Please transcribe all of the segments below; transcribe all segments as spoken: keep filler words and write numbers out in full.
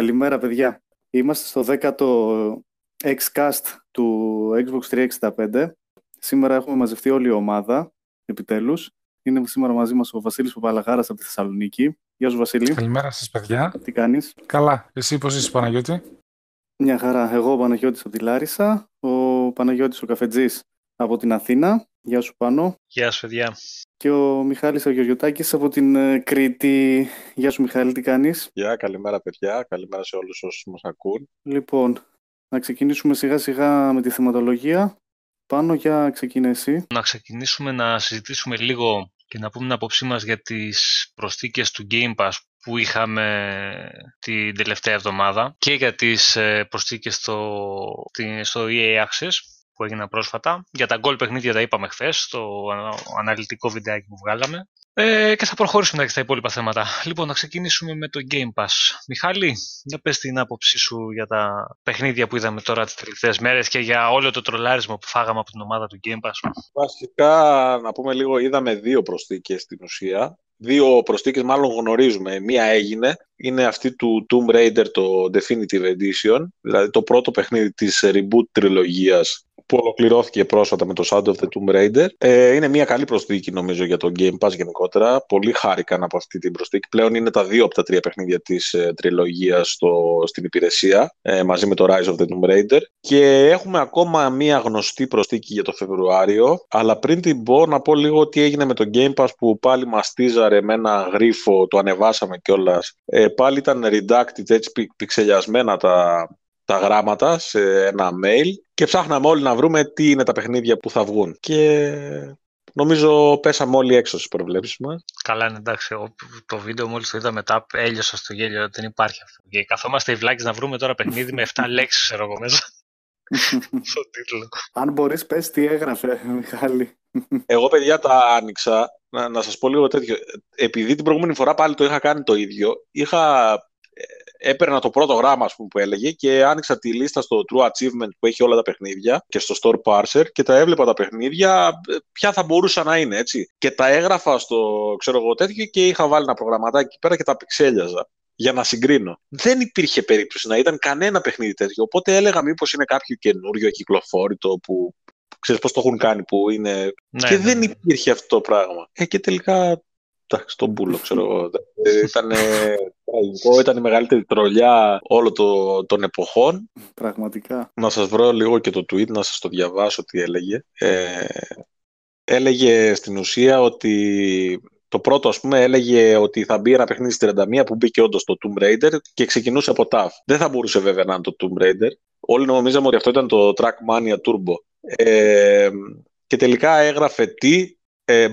Καλημέρα παιδιά. Είμαστε στο δέκατο X-Cast του Xbox τριακόσια εξήντα πέντε. Σήμερα έχουμε μαζευτεί όλη η ομάδα, επιτέλους. Είναι σήμερα μαζί μας ο Βασίλης Παπαλαγάρας από τη Θεσσαλονίκη. Γεια σου Βασίλη. Καλημέρα σας παιδιά. Τι κάνεις? Καλά. Εσύ πώς είσαι Παναγιώτη? Μια χαρά. Εγώ ο Παναγιώτης από τη Λάρισα. Ο Παναγιώτης ο Καφετζής από την Αθήνα. Γεια σου Πάνο. Γεια σου παιδιά. Και ο Μιχάλης Αγιοριωτάκης από την Κρήτη. Γεια σου Μιχάλη, τι κάνεις? Γεια, yeah, καλημέρα παιδιά, καλημέρα σε όλους όσους μας ακούν. Λοιπόν, να ξεκινήσουμε σιγά σιγά με τη θεματολογία. Πάνο, για ξεκινά εσύ. Να ξεκινήσουμε να συζητήσουμε λίγο και να πούμε την απόψή μας για τις προσθήκες του Game Pass που είχαμε την τελευταία εβδομάδα και για τις προσθήκες στο, στο ι έι Access που έγιναν πρόσφατα. Για τα γκολ παιχνίδια τα είπαμε χθες, στο αναλυτικό βιντεάκι που βγάλαμε. Ε, και θα προχωρήσουμε και στα υπόλοιπα θέματα. Λοιπόν, να ξεκινήσουμε με το Game Pass. Μιχάλη, για πες την άποψή σου για τα παιχνίδια που είδαμε τώρα τις τελευταίες μέρες και για όλο το τρολάρισμα που φάγαμε από την ομάδα του Game Pass. Βασικά, να πούμε λίγο, είδαμε δύο προσθήκες στην ουσία. Δύο προσθήκες μάλλον γνωρίζουμε. Μία έγινε, είναι αυτή του Tomb Raider, το Definitive Edition, δηλαδή το πρώτο παιχνίδι της reboot τριλογίας που ολοκληρώθηκε πρόσφατα με το Shadow of the Tomb Raider. Ε, είναι μια καλή προσθήκη νομίζω για το Game Pass γενικότερα. Πολύ χάρηκαν από αυτή την προσθήκη. Πλέον είναι τα δύο από τα τρία παιχνίδια της ε, τριλογίας στο, στην υπηρεσία, ε, μαζί με το Rise of the Tomb Raider. Και έχουμε ακόμα μια γνωστή προσθήκη για το Φεβρουάριο. Αλλά πριν την πω, να πω λίγο τι έγινε με το Game Pass που πάλι μαστίζαρε με ένα γρίφο, το ανεβάσαμε κιόλας. Ε, πάλι ήταν redacted, έτσι πι, πιξελιασμένα τα... τα γράμματα σε ένα mail και ψάχναμε όλοι να βρούμε τι είναι τα παιχνίδια που θα βγουν. Και νομίζω πέσαμε όλοι έξω στις προβλέψεις μας. Καλά, εντάξει, το βίντεο μόλις το είδα μετά έλειωσα στο γέλιο, δεν υπάρχει αυτό. Και καθόμαστε οι βλάκες να βρούμε τώρα παιχνίδι με επτά λέξεις, ξέρω εγώ μέσα. Στο τίτλο. Αν μπορείς πες τι έγραφε, Μιχάλη. Εγώ παιδιά τα άνοιξα, να, να σας πω λίγο τέτοιο. Επειδή την προηγούμενη φορά πάλι το είχα κάνει το ίδιο, είχα... έπαιρνα το πρώτο γράμμα ας πούμε, που έλεγε και άνοιξα τη λίστα στο True Achievement που έχει όλα τα παιχνίδια και στο Store Parser και τα έβλεπα τα παιχνίδια ποια θα μπορούσαν να είναι έτσι. Και τα έγραφα στο ξέρω εγώ τέτοιο και είχα βάλει ένα προγραμματάκι εκεί πέρα και τα πιξέλιαζα για να συγκρίνω. Δεν υπήρχε περίπτωση να ήταν κανένα παιχνίδι τέτοιο. Οπότε έλεγα μήπως είναι κάποιο καινούριο κυκλοφόρητο που ξέρεις πώς το έχουν κάνει που είναι. Ναι, και ναι, δεν υπήρχε αυτό το πράγμα. Ε, και τελικά. Εντάξει, τον μπούλο, ξέρω εγώ. Ήταν τραγικό, ήταν η μεγαλύτερη τρολιά όλων το, των εποχών. Πραγματικά. Να σας βρω λίγο και το tweet, να σας το διαβάσω τι έλεγε. Ε, έλεγε στην ουσία ότι... Το πρώτο, ας πούμε, έλεγε ότι θα μπει ένα παιχνίδι στις τριάντα μία που μπήκε όντως το Tomb Raider και ξεκινούσε από ταφ. Δεν θα μπορούσε βέβαια να είναι το Tomb Raider. Όλοι νομίζαμε ότι αυτό ήταν το Trackmania Turbo. Ε, και τελικά έγραφε τι...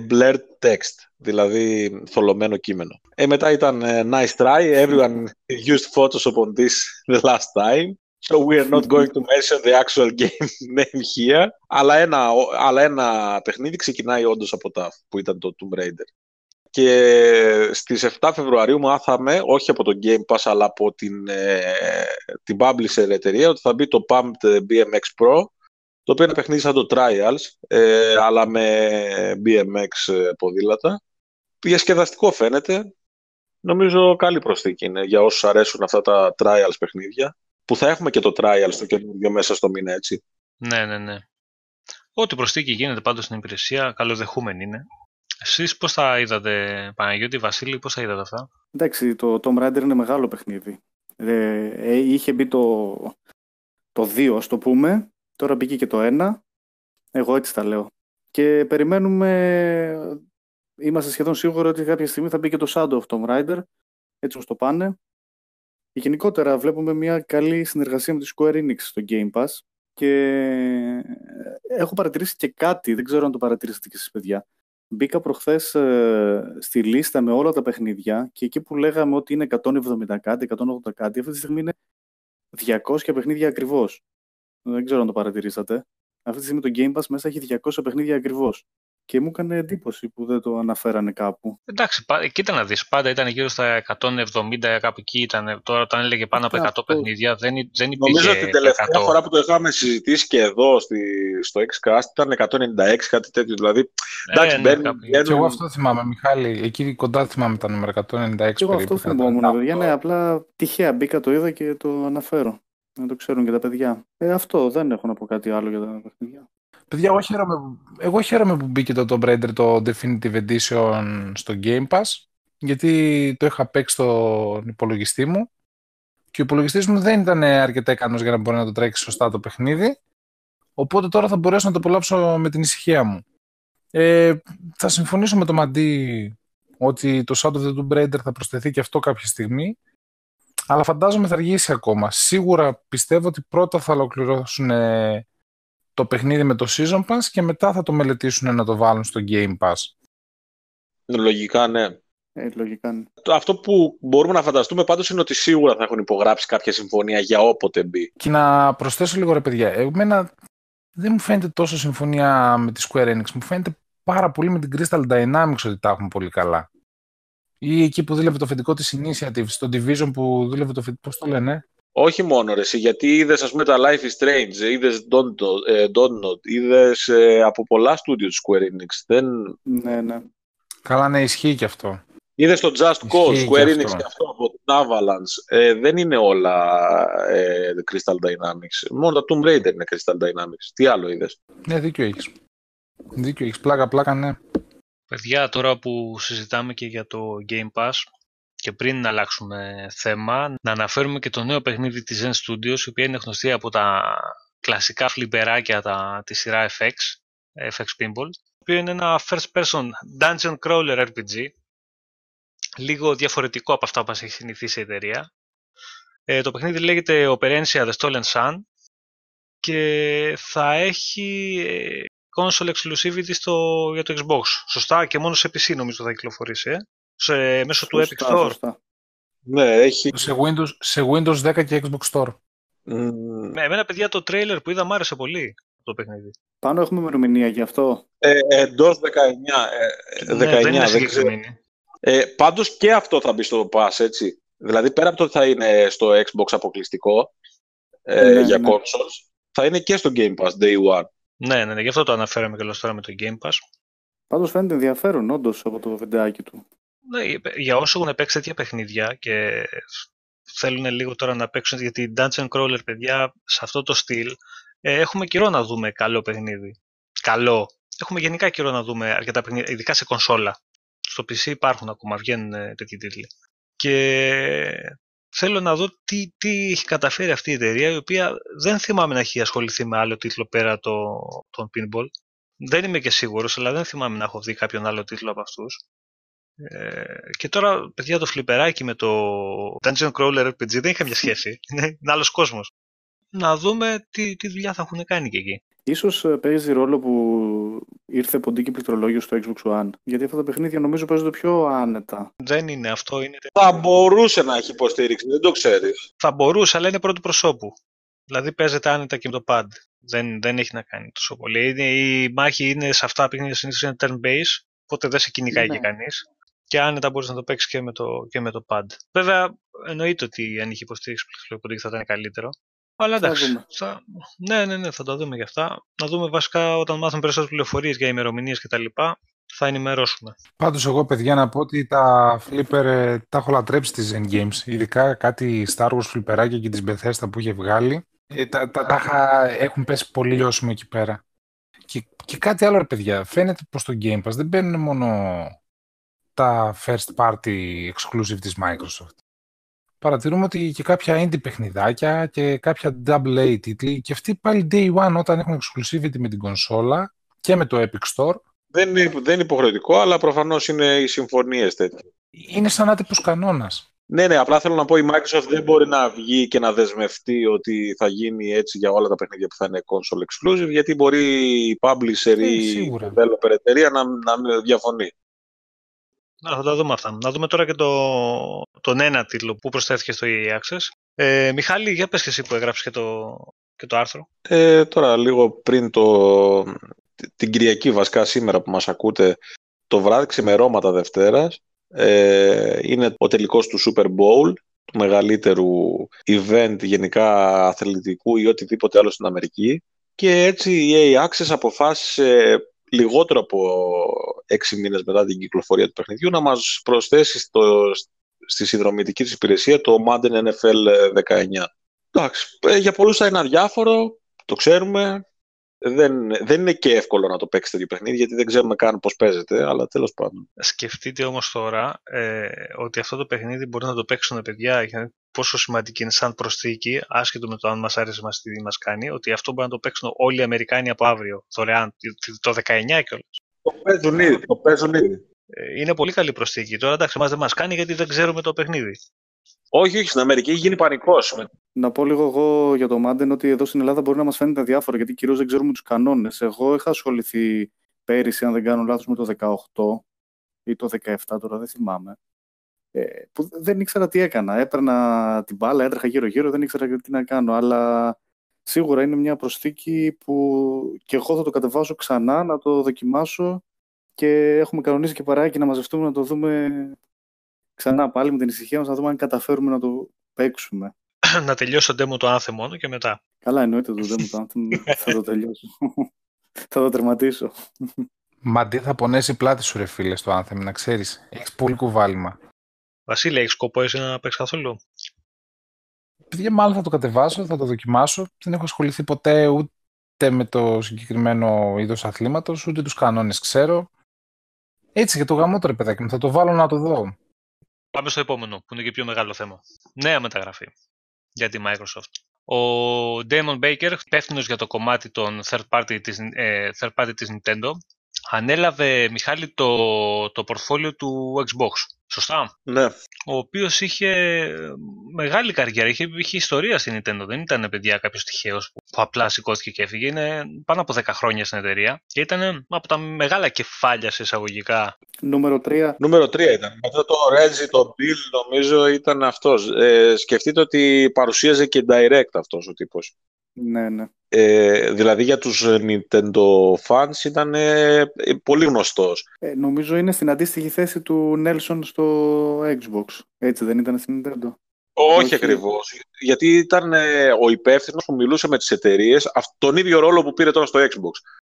blurred text, δηλαδή θολωμένο κείμενο. Ε, μετά ήταν nice try, everyone used photos upon this the last time, so we are not going to mention the actual game name here. Αλλά ένα, αλλά ένα παιχνίδι ξεκινάει όντως από τα που ήταν το Tomb Raider. Και στις εφτά Φεβρουαρίου μάθαμε, όχι από το Game Pass, αλλά από την, την publisher εταιρεία, ότι θα μπει το Pumped μπι εμ εξ Pro, το οποίο είναι παιχνίδι σαν το Trials, ε, αλλά με μπι εμ εξ ποδήλατα. Διασκεδαστικό φαίνεται. Νομίζω καλή προσθήκη είναι για όσους αρέσουν αυτά τα Trials παιχνίδια, που θα έχουμε και το Trials το καινούργιο μέσα στο μήνα, έτσι. Ναι, ναι, ναι. Ό,τι προσθήκη γίνεται πάντως στην υπηρεσία, καλοδεχούμενη είναι. Εσείς πώς θα είδατε, Παναγιώτη, Βασίλη, πώς θα είδατε αυτά? Εντάξει, το Tomb Raider είναι μεγάλο παιχνίδι. Ε, ε, είχε μπει το, το δύο, ας το πούμε. Τώρα μπήκε και το ένα, εγώ έτσι τα λέω. Και περιμένουμε, είμαστε σχεδόν σίγουροι ότι κάποια στιγμή θα μπει και το Shadow of Tomb Raider, έτσι όπως το πάνε. Και γενικότερα βλέπουμε μια καλή συνεργασία με τη Square Enix στο Game Pass και έχω παρατηρήσει και κάτι, δεν ξέρω αν το παρατηρήσετε και εσείς παιδιά. Μπήκα προχθές ε, στη λίστα με όλα τα παιχνίδια και εκεί που λέγαμε ότι είναι εκατόν εβδομήντα κάτι, εκατόν ογδόντα κάτι, αυτή τη στιγμή είναι διακόσια παιχνίδια ακριβώς. Δεν ξέρω αν το παρατηρήσατε. Αυτή τη στιγμή το Game Pass μέσα έχει διακόσια παιχνίδια ακριβώς. Και μου έκανε εντύπωση που δεν το αναφέρανε κάπου. Εντάξει, κοίτα να δεις. Πάντα ήταν γύρω στα εκατόν εβδομήντα, κάπου εκεί ήταν. Τώρα, όταν έλεγε πάνω από εκατό παιχνίδια, δεν, δεν υπήρχε. Νομίζω ότι την τελευταία εκατό φορά που το είχαμε συζητήσει και εδώ στη, στο X-Cast ήταν εκατόν ενενήντα έξι, κάτι τέτοιο. Δηλαδή, εντάξει, ε, μπαίνουν. Ναι, και εγώ αυτό θυμάμαι, Μιχάλη. Εκεί κοντά θυμάμαι τα νούμερα εκατόν ενενήντα έξι. Και εγώ αυτό θυμάμαι, να παιδιά. Ναι, απλά τυχαία μπήκα, το είδα και το αναφέρω. Να το ξέρουν και τα παιδιά. Ε, αυτό δεν έχω να πω κάτι άλλο για τα παιδιά. Παιδιά, εγώ χαίρομαι, εγώ χαίρομαι που μπήκε το Tomb Raider, το Definitive Edition στο Game Pass, γιατί το είχα παίξει στον υπολογιστή μου και ο υπολογιστής μου δεν ήταν αρκετά ικανός για να μπορεί να το τρέξει σωστά το παιχνίδι, οπότε τώρα θα μπορέσω να το απολαύσω με την ησυχία μου. Ε, θα συμφωνήσω με το Μαντί ότι το Shadow of the Tomb Raider θα προσθεθεί και αυτό κάποια στιγμή, αλλά φαντάζομαι θα αργήσει ακόμα. Σίγουρα πιστεύω ότι πρώτα θα ολοκληρώσουν το παιχνίδι με το Season Pass και μετά θα το μελετήσουν να το βάλουν στο Game Pass. Λογικά ναι. Ε, λογικά, ναι. Αυτό που μπορούμε να φανταστούμε πάντως είναι ότι σίγουρα θα έχουν υπογράψει κάποια συμφωνία για όποτε μπει. Και να προσθέσω λίγο ρε παιδιά, εμένα δεν μου φαίνεται τόσο συμφωνία με τη Square Enix, μου φαίνεται πάρα πολύ με την Crystal Dynamics ότι τα έχουν πολύ καλά. Ή εκεί που δούλευε το αφεντικό της Initiative, στο Division που δούλευε το αφεντικό, πώς το λένε. Όχι μόνο ρε, γιατί είδες ας πούμε τα Life is Strange, είδες Donut, είδες ε, από πολλά studio της Square Enix. Δεν... Ναι, ναι. Καλά, ναι, ισχύει και αυτό. Είδες το Just Cause, ισχύει Square και Enix αυτό. Και αυτό από την Avalanche. Ε, δεν είναι όλα ε, Crystal Dynamics. Μόνο τα Tomb Raider είναι Crystal Dynamics. Τι άλλο είδες. Ναι, δίκιο έχεις. Δίκιο έχεις, πλάκα, πλάκα, ναι. Παιδιά, τώρα που συζητάμε και για το Game Pass, και πριν να αλλάξουμε θέμα, να αναφέρουμε και το νέο παιχνίδι της Zen Studios, η οποία είναι γνωστή από τα κλασικά φλιμπεράκια τα, τη σειρά εφ εξ, εφ εξ Pinball, το οποίο είναι ένα first-person dungeon crawler αρ πι τζι, λίγο διαφορετικό από αυτά που μας έχει συνηθίσει η εταιρεία. Ε, το παιχνίδι λέγεται Operation The Stolen Sun και θα έχει console exclusivity στο, για το Xbox. Σωστά, και μόνο σε πι σι νομίζω θα κυκλοφορήσει, ε. Σε, μέσω σωστά, του Epic Store. Σωστά. Ναι, έχει. Σε Windows, σε Windows δέκα και Xbox Store. Mm. Ναι, εμένα παιδιά το trailer που είδα μου άρεσε πολύ το παιχνίδι. Πάνω έχουμε ημερομηνία γι' αυτό. Ε, εντός δεκαεννιά. Ε, δεκαεννιά ναι, δεν είναι συγκεκριμένη. Ε, πάντως και αυτό θα μπει στο Pass, έτσι. Δηλαδή πέρα από το ότι θα είναι στο Xbox αποκλειστικό ε, ναι, για ναι. consoles, θα είναι και στο Game Pass Day One. Ναι, ναι, ναι, γι' αυτό το αναφέραμε και τώρα με το Game Pass. Πάντως φαίνεται ενδιαφέρον όντως από το βιντεάκι του. Ναι, για όσους έχουν παίξει τέτοια παιχνίδια και θέλουν λίγο τώρα να παίξουν, γιατί Dungeon Crawler, παιδιά, σε αυτό το στυλ, ε, έχουμε καιρό να δούμε καλό παιχνίδι. Καλό. Έχουμε γενικά καιρό να δούμε αρκετά παιχνίδια, ειδικά σε κονσόλα. Στο πι σι υπάρχουν ακόμα, βγαίνουν τέτοιοι τίτλοι. Και θέλω να δω τι, τι έχει καταφέρει αυτή η εταιρεία, η οποία δεν θυμάμαι να έχει ασχοληθεί με άλλο τίτλο πέρα το, τον Pinball. Δεν είμαι και σίγουρος, αλλά δεν θυμάμαι να έχω δει κάποιον άλλο τίτλο από αυτούς. Ε, και τώρα, παιδιά, το φλιπεράκι με το Dungeon Crawler αρ πι τζι δεν είχε μια σχέση. Είναι άλλος κόσμος. Να δούμε τι, τι δουλειά θα έχουν κάνει και εκεί. Ίσως παίζει ρόλο που ήρθε ποντίκι πληκτρολόγιο στο Xbox One. Γιατί αυτά τα παιχνίδια νομίζω παίζονται πιο άνετα. Δεν είναι αυτό, είναι. Θα μπορούσε να έχει υποστήριξη, δεν το ξέρεις. Θα μπορούσε, αλλά είναι πρώτου προσώπου. Δηλαδή παίζεται άνετα και με το pad. Δεν, δεν έχει να κάνει τόσο πολύ. Είναι, η μάχη είναι σε αυτά τα παιχνίδια συνήθως είναι turn-based, οπότε δεν σε κυνηγάει και κανείς. Και άνετα μπορείς να το παίξεις και με το, και με το pad. Βέβαια, εννοείται ότι αν είχε υποστήριξη πληκτρολόγιο θα ήταν καλύτερο. Αλλά εντάξει. Θα... Ναι, ναι, ναι, θα τα δούμε γι' αυτά. Να δούμε βασικά όταν μάθουμε περισσότερες πληροφορίες για ημερομηνίες κτλ. Θα ενημερώσουμε. Πάντως, εγώ παιδιά να πω ότι τα flipper τα έχω λατρέψει στις Zen Games. Ειδικά κάτι Star Wars φλιπεράκια και τις Bethesda που είχε βγάλει. Ε, τα, τα, τα, τα έχουν πέσει πολύ λιώσιμο εκεί πέρα. Και, και κάτι άλλο, ρε παιδιά. Φαίνεται πως το Game Pass δεν μπαίνουν μόνο τα first party exclusive της Microsoft. Παρατηρούμε ότι και κάποια indie παιχνιδάκια και κάποια έι έι τίτλοι και αυτοί πάλι day one όταν έχουν exclusivity με την κονσόλα και με το Epic Store. Δεν είναι, δεν είναι υποχρεωτικό, αλλά προφανώς είναι οι συμφωνίες τέτοιες. Είναι σαν άτυπος κανόνας. Ναι, ναι, απλά θέλω να πω η Microsoft δεν μπορεί να βγει και να δεσμευτεί ότι θα γίνει έτσι για όλα τα παιχνίδια που θα είναι console exclusive, γιατί μπορεί η publisher ή η developer εταιρεία να, να διαφωνεί. Να, θα τα δούμε αυτά. Να δούμε τώρα και το, τον ένα τίτλο που προσθέθηκε στο ι έι Access. Ε, Μιχάλη, για πες και εσύ που έγραψες και το, και το άρθρο. Ε, τώρα λίγο πριν το, την Κυριακή βασικά σήμερα που μας ακούτε το βράδυ, ξημερώματα Δευτέρας, ε, είναι ο τελικός του Super Bowl, του μεγαλύτερου event γενικά αθλητικού ή οτιδήποτε άλλο στην Αμερική. και έτσι η ι έι Access αποφάσισε λιγότερο από έξι μήνες μετά την κυκλοφορία του παιχνιδιού να μας προσθέσει στο, στη συνδρομητική της υπηρεσία το Madden εν εφ ελ δεκαεννιά. Εντάξει, για πολλούς θα είναι αδιάφορο, το ξέρουμε. Δεν, δεν είναι και εύκολο να το παίξει τέτοιο παιχνίδι, γιατί δεν ξέρουμε καν πώς παίζεται, αλλά τέλος πάντων. Σκεφτείτε όμως τώρα ε, ότι αυτό το παιχνίδι μπορεί να το παίξουν παιδιά, για πόσο σημαντική είναι σαν προσθήκη, άσχετο με το αν μας άρεσε μας τι μας κάνει, ότι αυτό μπορεί να το παίξουν όλοι οι Αμερικάνοι από αύριο, δωρεάν, το δεκαεννιά κιόλας. Το παίζουν ήδη, το παίζουν ήδη. Ε, είναι πολύ καλή προσθήκη. Τώρα εντάξει, μας δεν μας κάνει γιατί δεν ξέρουμε το παιχνίδι. Όχι, όχι, στην Αμερική έχει γίνει πανικός. Να πω λίγο εγώ για το Madden ότι εδώ στην Ελλάδα μπορεί να μας φαίνεται αδιάφορο γιατί κυρίως δεν ξέρουμε τους κανόνες. Εγώ είχα ασχοληθεί πέρυσι, αν δεν κάνω λάθος, με το δεκαοκτώ ή το δεκαεπτά, τώρα δεν θυμάμαι. Που δεν ήξερα τι έκανα. Έπαιρνα την μπάλα, έτρεχα γύρω-γύρω, δεν ήξερα τι να κάνω. Αλλά σίγουρα είναι μια προσθήκη που και εγώ θα το κατεβάσω ξανά, να το δοκιμάσω και έχουμε κανονίσει και παράκι να μαζευτούμε να το δούμε. Ξανά πάλι με την ησυχία μας να δούμε αν καταφέρουμε να το παίξουμε. Να τελειώσω το demo του Anthem μόνο και μετά. Καλά, εννοείται το demo του Anthem. Θα το τελειώσω. Θα το τερματίσω. Μαντί θα πονέσει πλάτη σου ρε φίλε στο Anthem, να ξέρεις. Έχεις πολύ κουβάλιμα. Βασίλη, έχεις σκοπό εσύ να παίξεις καθόλου? Παιδιά, μάλλον θα το κατεβάσω, θα το δοκιμάσω. Δεν έχω ασχοληθεί ποτέ ούτε με το συγκεκριμένο είδος αθλήματος, ούτε τους κανόνες ξέρω. Έτσι για το γαμώτο ρε παιδάκι μου, θα το βάλω να το δω. Πάμε στο επόμενο, που είναι και πιο μεγάλο θέμα. Νέα μεταγραφή για τη Microsoft. Ο Damon Baker, υπεύθυνος για το κομμάτι των third party της, ε, third party της Nintendo, ανέλαβε, Μιχάλη, το, το πορτφόλιο του Xbox. Σωστά? Ναι. Ο οποίος είχε μεγάλη καριέρα, είχε, είχε ιστορία στην Nintendo. Δεν ήταν παιδιά κάποιος τυχαίος που απλά σηκώθηκε και έφυγε. Είναι πάνω από δέκα χρόνια στην εταιρεία και ήταν από τα μεγάλα κεφάλια σε εισαγωγικά. Νούμερο τρία. Νούμερο τρία ήταν. Αυτό το Reggie, το Bill, νομίζω ήταν αυτός. Ε, σκεφτείτε ότι παρουσίαζε και direct αυτός ο τύπος. Ναι, ναι. Ε, δηλαδή για τους Nintendo fans ήταν ε, πολύ γνωστός. Ε, νομίζω είναι στην αντίστοιχη θέση του Nelson στο Xbox. Έτσι δεν ήταν στην Nintendo? Όχι, Όχι. ακριβώς. Γιατί ήταν ε, ο υπεύθυνος που μιλούσε με τις εταιρείες τον ίδιο ρόλο που πήρε τώρα στο Xbox.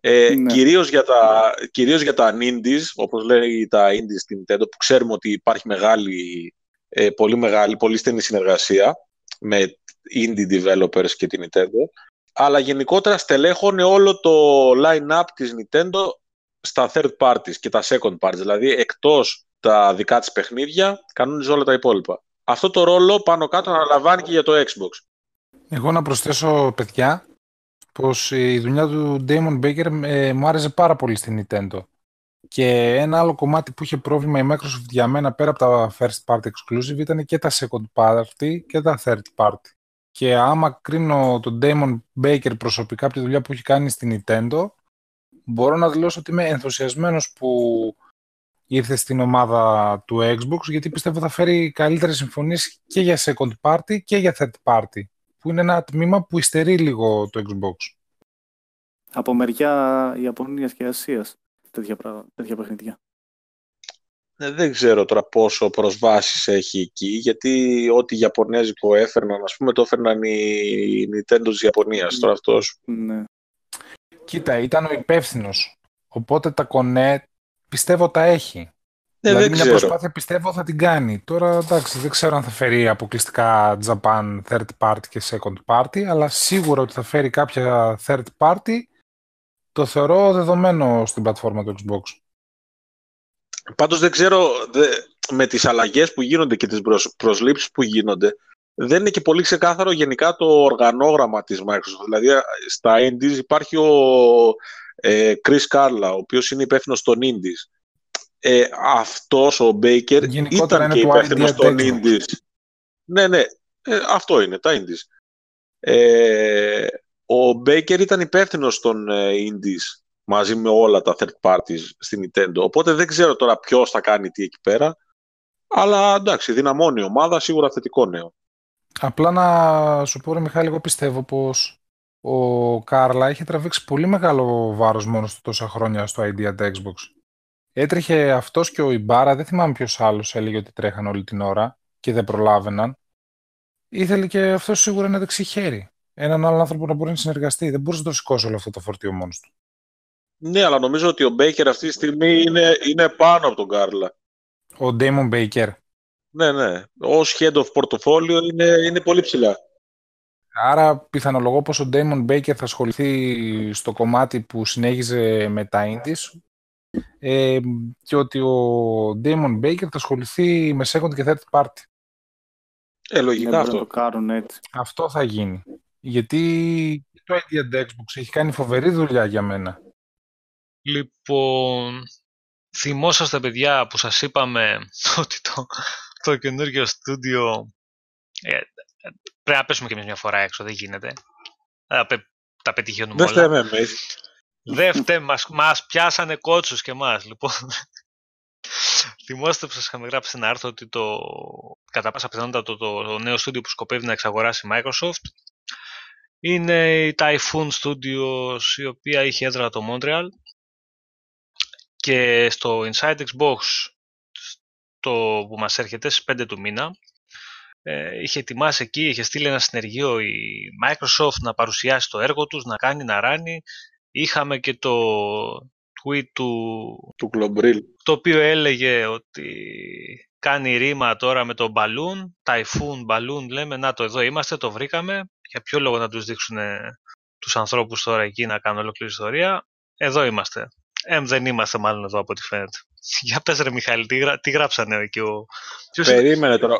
Ε, ναι. κυρίως, για τα, ναι. κυρίως για τα Indies, όπως λέει τα Indies στην Nintendo, που ξέρουμε ότι υπάρχει μεγάλη, ε, πολύ μεγάλη, πολύ στενή συνεργασία με indie developers και την Nintendo, αλλά γενικότερα στελέχωνε όλο το line-up της Nintendo στα third parties και τα second parties, δηλαδή εκτός τα δικά της παιχνίδια, κανόνιζε όλα τα υπόλοιπα. Αυτό το ρόλο πάνω κάτω αναλαμβάνει και για το Xbox. Εγώ να προσθέσω, παιδιά, πως η δουλειά του Damon Baker ε, μου άρεσε πάρα πολύ στην Nintendo. Και ένα άλλο κομμάτι που είχε πρόβλημα η Microsoft για μένα, πέρα από τα first party exclusive, ήταν και τα second party και τα third party. Και άμα κρίνω τον Damon Baker προσωπικά από τη δουλειά που έχει κάνει στην Nintendo, μπορώ να δηλώσω ότι είμαι ενθουσιασμένος που ήρθε στην ομάδα του Xbox, γιατί πιστεύω θα φέρει καλύτερες συμφωνίες και για second party και για third party, που είναι ένα τμήμα που υστερεί λίγο το Xbox. Από μεριά Ιαπωνίας και Ασίας, τέτοια, τέτοια παιχνίδια. Δεν ξέρω τώρα πόσο προσβάσεις έχει εκεί, γιατί ό,τι Ιαπωνέζικο έφερναν, ας πούμε, το έφερναν οι Nintendo της Ιαπωνίας. Ναι. Τώρα αυτός. Ναι. Κοίτα, ήταν ο υπεύθυνος. Οπότε τα κονέ πιστεύω τα έχει. Ναι, δηλαδή, δεν μια ξέρω. Προσπάθεια πιστεύω θα την κάνει. Τώρα εντάξει, δεν ξέρω αν θα φέρει αποκλειστικά Japan third party και second party, αλλά σίγουρα ότι θα φέρει κάποια third party το θεωρώ δεδομένο στην πλατφόρμα του Xbox. Πάντως δεν ξέρω, δε, με τις αλλαγές που γίνονται και τις προσ, προσλήψεις που γίνονται, δεν είναι και πολύ ξεκάθαρο γενικά το οργανόγραμμα της Microsoft. Δηλαδή στα Indies υπάρχει ο ε, Chris Carla, ο οποίος είναι υπεύθυνος των Indies. Ε, αυτός ο Baker γενικότερα ήταν και υπεύθυνος των Indies. Ναι, ναι, ε, αυτό είναι, τα Indies. Ε, ο Baker ήταν υπεύθυνος των ε, Indies, μαζί με όλα τα third parties στην Nintendo. Οπότε δεν ξέρω τώρα ποιος θα κάνει τι εκεί πέρα. Αλλά εντάξει, δυναμώνει η ομάδα, σίγουρα θετικό νέο. Απλά να σου πω, ρε Μιχάλη, εγώ πιστεύω πως ο Κάρλα είχε τραβήξει πολύ μεγάλο βάρος μόνος του τόσα χρόνια στο Idea The Xbox. Έτρεχε αυτός και ο Ιμπάρα, δεν θυμάμαι ποιος άλλος έλεγε ότι τρέχαν όλη την ώρα και δεν προλάβαιναν. Ήθελε και αυτός σίγουρα να δεξιχέρει. έναν άλλον άνθρωπο να μπορεί να συνεργαστεί. Δεν μπορείς να το σηκώσει όλο αυτό το φορτίο μόνος του. Ναι, αλλά νομίζω ότι ο Baker αυτή τη στιγμή είναι, είναι πάνω από τον Κάρλα. Ο Damon Baker. Ναι, ναι. Ως head of portfolio είναι, είναι πολύ ψηλά. Άρα πιθανολογώ πως ο Damon Baker θα ασχοληθεί στο κομμάτι που συνέχιζε με τα Indies ε, και ότι ο Damon Baker θα ασχοληθεί με second και third party. Ε, λογικά αυτό. Το κάνουν, έτσι. Αυτό θα γίνει. Γιατί το Idea Xbox έχει κάνει φοβερή δουλειά για μένα. Λοιπόν, θυμόσαστε παιδιά που σας είπαμε ότι το, το καινούργιο στούντιο ε, πρέπει να πέσουμε και εμείς μια φορά έξω, δεν γίνεται. Ε, τα πετυχαίνουμε όλα. Δεν φταίμε εμείς. Δεν φταίμε, μας, μας πιάσανε κότσους και εμάς, λοιπόν. Θυμόσαστε που σας είχαμε γράψει ένα άρθρο ότι το, κατά πάσα πιθανότητα το, το, το νέο στούντιο που σκοπεύει να εξαγοράσει Microsoft είναι η Typhoon Studios, η οποία είχε έδρα το Montreal, και στο Inside Xbox το που μας έρχεται στις πέντε του μήνα ε, είχε ετοιμάσει εκεί, είχε στείλει ένα συνεργείο η Microsoft να παρουσιάσει το έργο τους, να κάνει, να ράνει. Είχαμε και το tweet του, του Κλομπρίλ, το οποίο έλεγε ότι κάνει ρήμα τώρα με το μπαλούν, Typhoon μπαλούν, λέμε να το εδώ είμαστε, το βρήκαμε. Για ποιο λόγο να τους δείξουν τους ανθρώπους τώρα εκεί να κάνουν ολόκληρη ιστορία. Εδώ είμαστε. Ε, δεν είμαστε μάλλον εδώ από ό,τι φαίνεται. Για πες ρε Μιχάλη, τι, γρα... τι γράψανε εκεί ο... Περίμενε τώρα.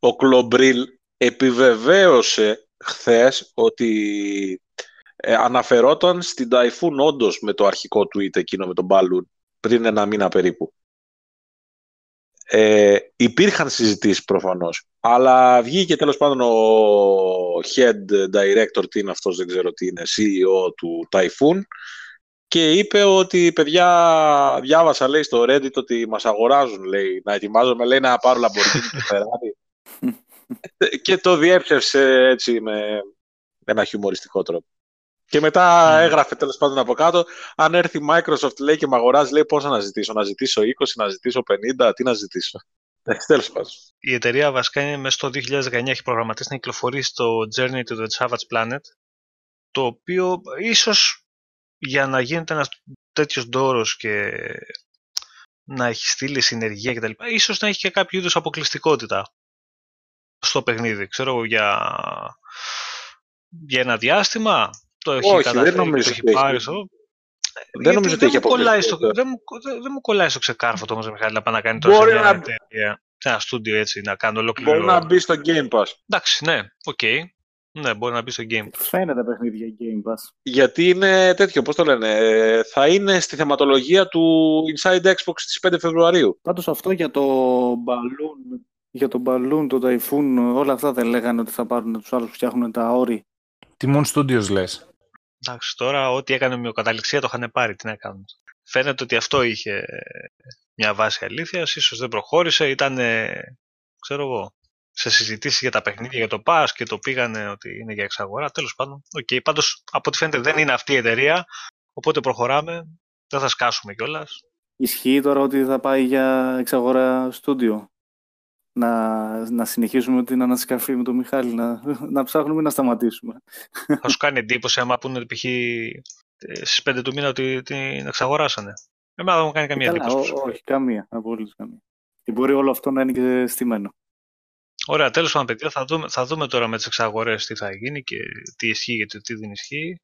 Ο Κλομπρίλ επιβεβαίωσε χθες ότι ε, αναφερόταν στην Typhoon όντως με το αρχικό tweet εκείνο με τον Balloon πριν ένα μήνα περίπου. Ε, υπήρχαν συζητήσεις προφανώς, αλλά βγήκε τέλος πάντων ο head director, τι είναι αυτός, δεν ξέρω τι είναι, σι ι ο του Typhoon, και είπε ότι παιδιά, διάβασα λέει στο Reddit ότι μας αγοράζουν, λέει, να ετοιμάζομαι, λέει, να πάρω Lamborghini και Ferrari. Και το διέψευσε έτσι με ένα χιουμοριστικό τρόπο. Και μετά έγραφε τέλος πάντων από κάτω, αν έρθει η Microsoft, λέει, και με αγοράζει, λέει, πόσα να ζητήσω, να ζητήσω είκοσι, να ζητήσω πενήντα, τι να ζητήσω. Τέλος πάντων. Η εταιρεία βασικά είναι μέσα στο δύο χιλιάδες δεκαεννιά, έχει προγραμματίσει να κυκλοφορήσει το Journey to the Savage Planet, το οποίο ίσως για να γίνεται ένας τέτοιος ντόρος και να έχει στείλει συνεργεία κτλ, ίσως να έχει και κάποιο είδους αποκλειστικότητα στο παιχνίδι, ξέρω, για, για ένα διάστημα. Το έχει όχι, καταφέρει, δεν νομίζω το έχει πάρει. Δεν νομίζω ότι έχει αποκλειστεί. Δεν, δεν, δεν μου κολλάει στο ξεκάρφωτο όμως, Μιχάλη, να πάει να κάνει τώρα σε μια εταιρεία, ένα στούντιο έτσι, να κάνει ολόκληρο. Μπορεί να μπει στο Game Pass. Εντάξει, ναι, οκ. Okay. Ναι, μπορεί να μπει στο Game Pass. Θα είναι τα παιχνίδια Game Pass. Γιατί είναι τέτοιο, πώς το λένε, θα είναι στη θεματολογία του Inside Xbox στις πέντε Φεβρουαρίου. Πάντως αυτό για το Balloon, για το Balloon, το Typhoon, όλα αυτά δεν λέγανε ότι θα πάρουν τους άλλους που φτιάχνουν τα όρη. Τι Moon Studios λες. Εντάξει, τώρα ό,τι έκανε ομοιοκαταληξία το είχαν πάρει, τι να κάνουν. Φαίνεται ότι αυτό είχε μια βάση αλήθειας, ίσως δεν προχώρησε, ήταν, ξέρω εγώ, σε συζητήσεις για τα παιχνίδια, για το Pass, και το πήγανε ότι είναι για εξαγορά, τέλος πάντων. Okay. Πάντως, από ό,τι φαίνεται δεν είναι αυτή η εταιρεία, οπότε προχωράμε, δεν θα σκάσουμε κιόλας. Ισχύει τώρα ότι θα πάει για εξαγορά στούντιο. Να, να συνεχίσουμε την ανασκαφή με τον Μιχάλη, να, να ψάχνουμε ή να σταματήσουμε. Θα σου κάνει εντύπωση άμα πούνε π.χ. στις πέντε του μήνα ότι την εξαγοράσανε. Εμένα δεν μου κάνει καμία εντύπωση. Ό, όχι, καμία, απολύτως καμία. Και μπορεί όλο αυτό να είναι και στημένο. Ωραία, τέλος πάντων, παιδιά, θα δούμε, θα δούμε τώρα με τις εξαγορές τι θα γίνει και τι ισχύει και τι δεν ισχύει.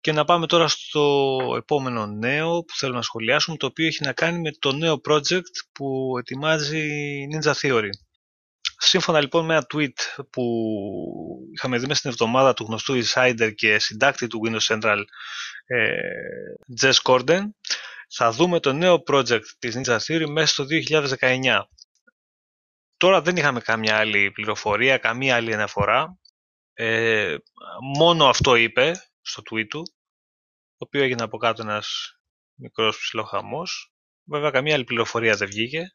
Και να πάμε τώρα στο επόμενο νέο που θέλω να σχολιάσουμε, το οποίο έχει να κάνει με το νέο project που ετοιμάζει Ninja Theory. Σύμφωνα λοιπόν με ένα tweet που είχαμε δει μέσα στην εβδομάδα του γνωστού insider και συντάκτη του Windows Central, ε, Jess Corden, θα δούμε το νέο project της Ninja Theory μέσα στο δύο χιλιάδες δεκαεννιά. Τώρα δεν είχαμε καμιά άλλη πληροφορία, καμία άλλη αναφορά. Ε, μόνο αυτό είπε στο tweet του, το οποίο έγινε από κάτω ένας μικρός ψιλοχαμός. Βέβαια καμία άλλη πληροφορία δεν βγήκε.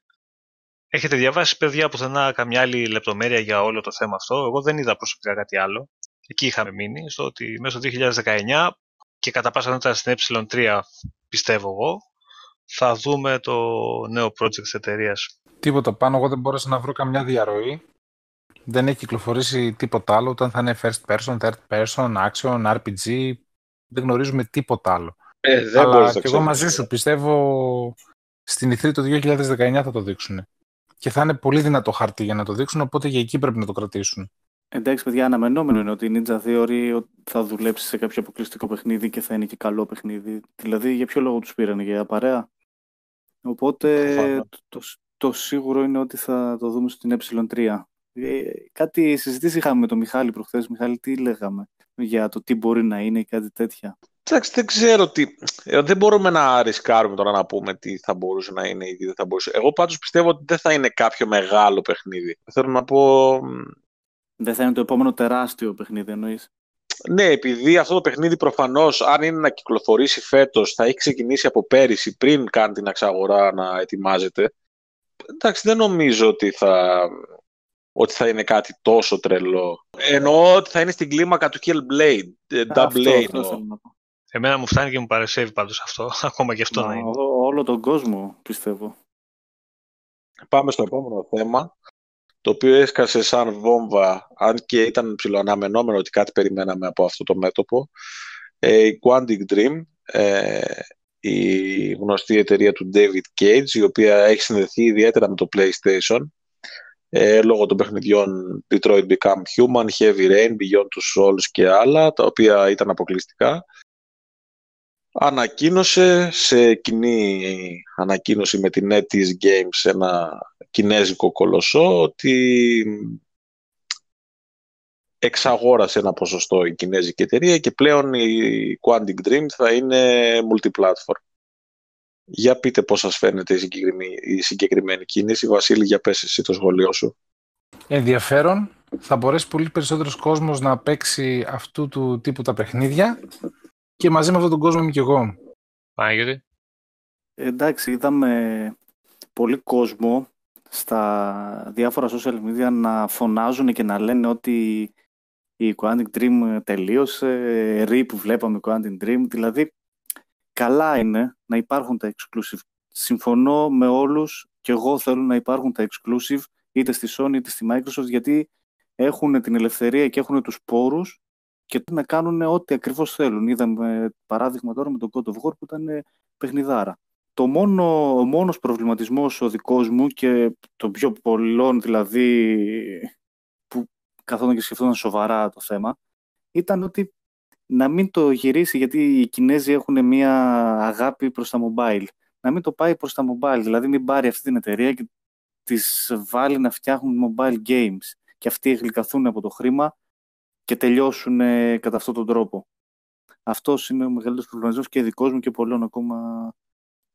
Έχετε διαβάσει, παιδιά, πουθενά καμιά άλλη λεπτομέρεια για όλο το θέμα αυτό? Εγώ δεν είδα προσωπικά κάτι άλλο. Εκεί είχαμε μείνει, στο ότι μέσα στο δύο χιλιάδες δεκαεννιά και κατά πάσα πιθανότητα στην ε τρία, πιστεύω εγώ, θα δούμε το νέο project της εταιρείας. Τίποτα πάνω, εγώ δεν μπόρεσα να βρω καμιά διαρροή. Δεν έχει κυκλοφορήσει τίποτα άλλο, όταν θα είναι first person, third person, action, αρ πι τζι, δεν γνωρίζουμε τίποτα άλλο. Ε, δεν Αλλά και εγώ μαζί σου πιστεύω στην ι θρι το δύο χιλιάδες δεκαεννιά θα το δείξουν. Και θα είναι πολύ δυνατό χαρτί για να το δείξουν, οπότε για εκεί πρέπει να το κρατήσουν. Εντάξει, παιδιά, αναμενόμενο είναι ότι η Ninja Theory θα δουλέψει σε κάποιο αποκλειστικό παιχνίδι και θα είναι και καλό παιχνίδι. Δηλαδή, για ποιο λόγο τους πήραν, για παρέα. Οπότε, το, το, το σίγουρο είναι ότι θα το δούμε στην ε τρία. Ε, κάτι συζητήσει είχαμε με τον Μιχάλη προχθές. Μιχάλη, τι λέγαμε για το τι μπορεί να είναι ή κάτι τέτοια. Εντάξει, δεν ξέρω τι. Δεν μπορούμε να ρισκάρουμε τώρα να πούμε τι θα μπορούσε να είναι ή τι δεν θα μπορούσε. Εγώ πάντως πιστεύω ότι δεν θα είναι κάποιο μεγάλο παιχνίδι. Θέλω να πω. Δεν θα είναι το επόμενο τεράστιο παιχνίδι, εννοείς. Ναι, επειδή αυτό το παιχνίδι προφανώς, αν είναι να κυκλοφορήσει φέτος, θα έχει ξεκινήσει από πέρυσι, πριν κάνει την εξαγορά να ετοιμάζεται. Εντάξει, δεν νομίζω ότι θα, ότι θα είναι κάτι τόσο τρελό. Εννοώ ότι θα είναι στην κλίμακα του Killblade. Αυτό, εμένα μου φτάνει και μου παρεσέβει πάντως αυτό, ακόμα και αυτό να, να είναι. Όλο τον κόσμο, πιστεύω. Πάμε στο επόμενο θέμα, το οποίο έσκασε σαν βόμβα, αν και ήταν ψιλοαναμενόμενο ότι κάτι περιμέναμε από αυτό το μέτωπο. Ε, η Quantic Dream, ε, η γνωστή εταιρεία του David Cage, η οποία έχει συνδεθεί ιδιαίτερα με το PlayStation, ε, λόγω των παιχνιδιών Detroit Become Human, Heavy Rain, Beyond Two Souls και άλλα, τα οποία ήταν αποκλειστικά, ανακοίνωσε σε κοινή ανακοίνωση με την Netis Games, ένα κινέζικο κολοσσό, ότι εξαγόρασε ένα ποσοστό η κινέζικη εταιρεία και πλέον η Quantic Dream θα είναι multi-platform. Για πείτε πώς σας φαίνεται η συγκεκριμένη, η συγκεκριμένη κίνηση. Βασίλη, για πες εσύ το σχολείο σου. Ενδιαφέρον. Θα μπορέσει πολύ περισσότερος κόσμος να παίξει αυτού του τύπου τα παιχνίδια και μαζί με αυτόν τον κόσμο είμαι και εγώ. Παναγιώτη. Εντάξει, είδαμε πολύ κόσμο στα διάφορα social media να φωνάζουν και να λένε ότι η Quantic Dream τελείωσε, ρι που βλέπαμε Quantic Dream, δηλαδή καλά είναι να υπάρχουν τα exclusive. Συμφωνώ με όλους και εγώ θέλω να υπάρχουν τα exclusive είτε στη Sony είτε στη Microsoft, γιατί έχουν την ελευθερία και έχουν τους πόρους και να κάνουν ό,τι ακριβώς θέλουν. Είδαμε παράδειγμα τώρα με τον God of War που ήταν παιχνιδάρα. Το μόνο, ο μόνος προβληματισμός ο δικός μου και των πιο πολλών, δηλαδή που καθόταν και σκεφτόταν σοβαρά το θέμα, ήταν ότι να μην το γυρίσει, γιατί οι Κινέζοι έχουν μια αγάπη προς τα mobile, να μην το πάει προς τα mobile, δηλαδή μην πάρει αυτή την εταιρεία και τις βάλει να φτιάχνουν mobile games και αυτοί γλυκαθούν από το χρήμα και τελειώσουν κατά αυτόν τον τρόπο. Αυτός είναι ο μεγαλύτερος προβληματισμός και δικός μου και πολλών ακόμα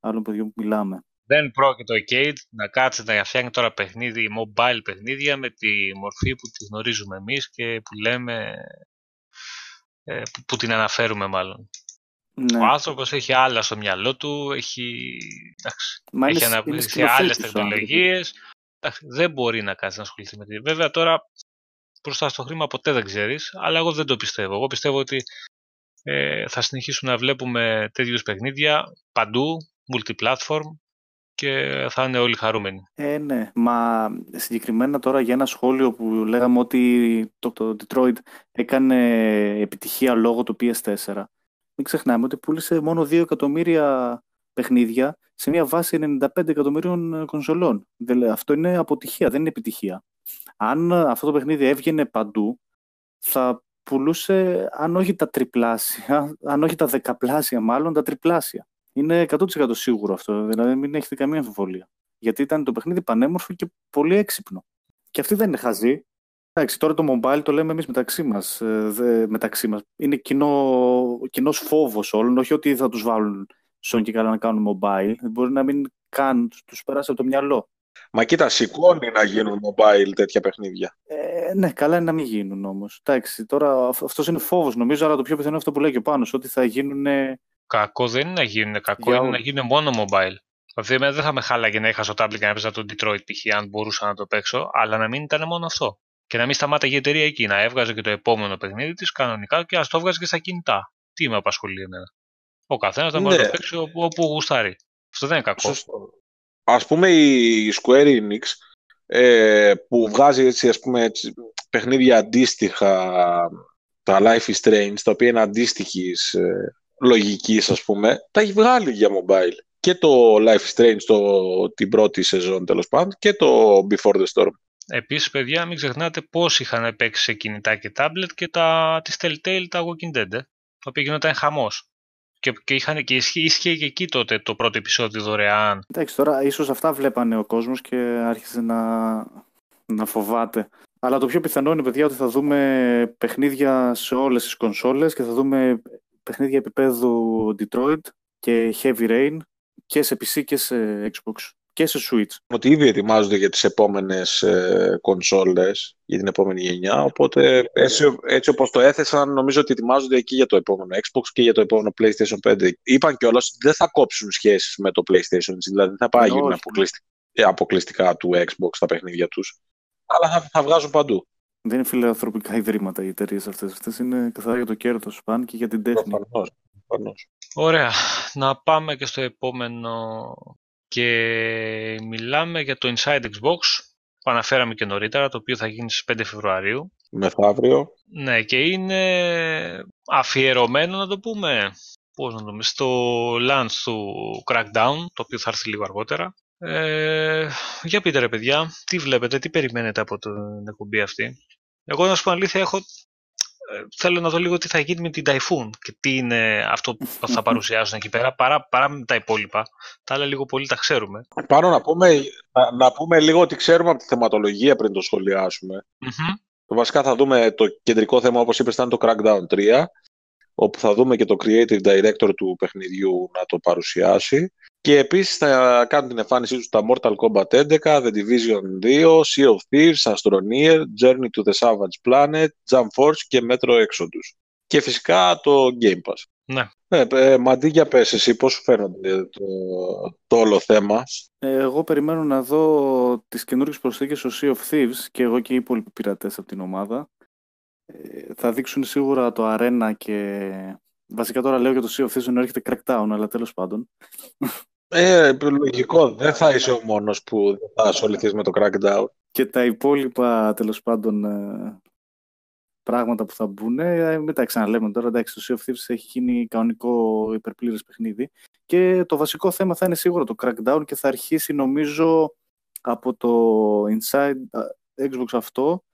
άλλων παιδιών που μιλάμε. Δεν πρόκειται ο Cage να κάτσει να φτιάχνει τώρα παιχνίδι, mobile παιχνίδια με τη μορφή που τη γνωρίζουμε εμείς και που λέμε, που, που την αναφέρουμε μάλλον. Ναι. Ο άνθρωπος έχει άλλα στο μυαλό του, έχει, εντάξει, έχει αναπτύξει άλλες τεχνολογίες. Εντάξει, δεν μπορεί να κάτσει να ασχοληθεί με τη. Βέβαια τώρα μπροστά στο χρήμα ποτέ δεν ξέρεις, αλλά εγώ δεν το πιστεύω. Εγώ πιστεύω ότι ε, θα συνεχίσουμε να βλέπουμε τέτοιους παιχνίδια παντού, multi-platform, και θα είναι όλοι χαρούμενοι. Ε, ναι, μα συγκεκριμένα τώρα για ένα σχόλιο που λέγαμε ότι το, το Detroit έκανε επιτυχία λόγω του πι ες φορ. Μην ξεχνάμε ότι πούλησε μόνο δύο εκατομμύρια παιχνίδια σε μια βάση ενενήντα πέντε εκατομμυρίων κονσολών. Δεν, αυτό είναι αποτυχία, δεν είναι επιτυχία. Αν αυτό το παιχνίδι έβγαινε παντού, θα πουλούσε αν όχι τα τριπλάσια, αν όχι τα δεκαπλάσια μάλλον, τα τριπλάσια. Είναι εκατό τοις εκατό σίγουρο αυτό, δηλαδή μην έχετε καμία αμφιβολία. Γιατί ήταν το παιχνίδι πανέμορφο και πολύ έξυπνο. Και αυτή δεν είναι χαζή. Εντάξει, τώρα το mobile το λέμε εμείς μεταξύ μας. Ε, μεταξύ μας. Είναι κοινό, κοινός φόβος όλων, όχι ότι θα τους βάλουν σον και καλά να κάνουν mobile. Μπορεί να μην καν τους περάσει από το μυαλό. Μα κοίτα, σηκώνει να γίνουν mobile τέτοια παιχνίδια. Ε, ναι, καλά είναι να μην γίνουν όμως. Εντάξει, τώρα αυτός είναι φόβος νομίζω, αλλά το πιο πιθανό αυτό που λέει και ο Πάνος, ότι θα γίνουν. Κακό δεν είναι να γίνουν, κακό για είναι να γίνουν μόνο mobile. Δηλαδή δεν θα με χάλαγε να είχα στο tablet και να παίζα τον Detroit π.χ. αν μπορούσα να το παίξω, αλλά να μην ήταν μόνο αυτό. Και να μην σταμάταγε η εταιρεία εκεί, να έβγαζε και το επόμενο παιχνίδι της κανονικά και να το έβγαζε και στα κινητά. Τι με απασχολεί εμένα. Ο καθένας θα μπορεί ναι. να το παίξει όπου γουστάρει. Αυτό δεν είναι κακό. Σωστό. Ας πούμε η Square Enix ε, που βγάζει έτσι, ας πούμε, έτσι, παιχνίδια αντίστοιχα, τα Life is Strange, τα οποία είναι αντίστοιχης ε, λογικής, ας πούμε, τα έχει βγάλει για mobile. Και το Life is Strange, το, την πρώτη σεζόν τέλος πάντων, και το Before the Storm. Επίσης, παιδιά, μην ξεχνάτε πώς είχαν παίξει σε κινητά και τάμπλετ και τα, τις Telltale, τα Walking Dead, τα οποία γινόταν χαμός. Και, και, είχαν, και ίσχυε και εκεί τότε το πρώτο επεισόδιο δωρεάν. Εντάξει, τώρα ίσως αυτά βλέπανε ο κόσμος και άρχισε να, να φοβάται. Αλλά το πιο πιθανό είναι, παιδιά, ότι θα δούμε παιχνίδια σε όλες τις κονσόλες και θα δούμε παιχνίδια επίπεδου Detroit και Heavy Rain και σε πι σι και σε Xbox και σε Switch. Ότι ήδη ετοιμάζονται για τις επόμενες ε, κονσόλες, για την επόμενη γενιά, οπότε έτσι, έτσι όπως το έθεσαν, νομίζω ότι ετοιμάζονται εκεί για το επόμενο Xbox και για το επόμενο PlayStation πέντε. Είπαν κιόλας ότι δεν θα κόψουν σχέσεις με το PlayStation, δηλαδή θα πάει γίνουν αποκλειστικά, αποκλειστικά του Xbox τα παιχνίδια τους, αλλά θα, θα βγάζουν παντού. Δεν είναι φιλανθρωπικά ιδρύματα οι εταιρείες αυτές. Αυτές είναι καθαρά για το κέρδος παν και για την τέχνη. Προφανώς, προφανώς. Ωραία. Να πάμε και στο επόμενο και μιλάμε για το Inside Xbox που αναφέραμε και νωρίτερα, το οποίο θα γίνει στις πέντε Φεβρουαρίου. Μεθαύριο. Ναι, και είναι αφιερωμένο, να το πούμε, πώς να το πούμε, στο launch του Crackdown, το οποίο θα έρθει λίγο αργότερα. Ε, για πείτε ρε παιδιά, τι βλέπετε, τι περιμένετε από την εκπομπή αυτή. Εγώ να σου πω αλήθεια, έχω, ε, θέλω να δω λίγο τι θα γίνει με την Typhoon και τι είναι αυτό που θα παρουσιάσουν εκεί πέρα, παρά, παρά με τα υπόλοιπα. Τα άλλα λίγο πολύ τα ξέρουμε. Πάνω να πούμε, να, να πούμε λίγο ότι ξέρουμε από τη θεματολογία πριν το σχολιάσουμε. Mm-hmm. Βασικά θα δούμε το κεντρικό θέμα, όπως είπες, ήταν το Crackdown τρία, όπου θα δούμε και το creative director του παιχνιδιού να το παρουσιάσει. Και επίσης θα κάνουν την εμφάνισή τους τα Mortal Kombat έντεκα, The Division δύο, Sea of Thieves, Astroneer, Journey to the Savage Planet, Jump Force και Metro Exodus. Και φυσικά το Game Pass. Ναι. Ε, Μαντίγια, πες εσύ, πώς σου φαίνονται το, το όλο θέμα. Εγώ περιμένω να δω τις καινούργιες προσθήκες στο Sea of Thieves και εγώ και οι υπόλοιποι πειρατές από την ομάδα. Ε, θα δείξουν σίγουρα το Arena και... Βασικά τώρα λέω για το Sea of Thieves ενώ έρχεται Crackdown, αλλά τέλος πάντων. Ε, λογικό, δεν θα είσαι ο μόνος που δεν θα ασχοληθείς με το Crackdown. Και τα υπόλοιπα, τέλος πάντων, πράγματα που θα μπουν, ε, μετά ξαναλέμε τώρα, εντάξει, το Sea of Thieves έχει γίνει κανονικό υπερπλήρες παιχνίδι και το βασικό θέμα θα είναι σίγουρα το Crackdown και θα αρχίσει, νομίζω, από το Inside Xbox αυτό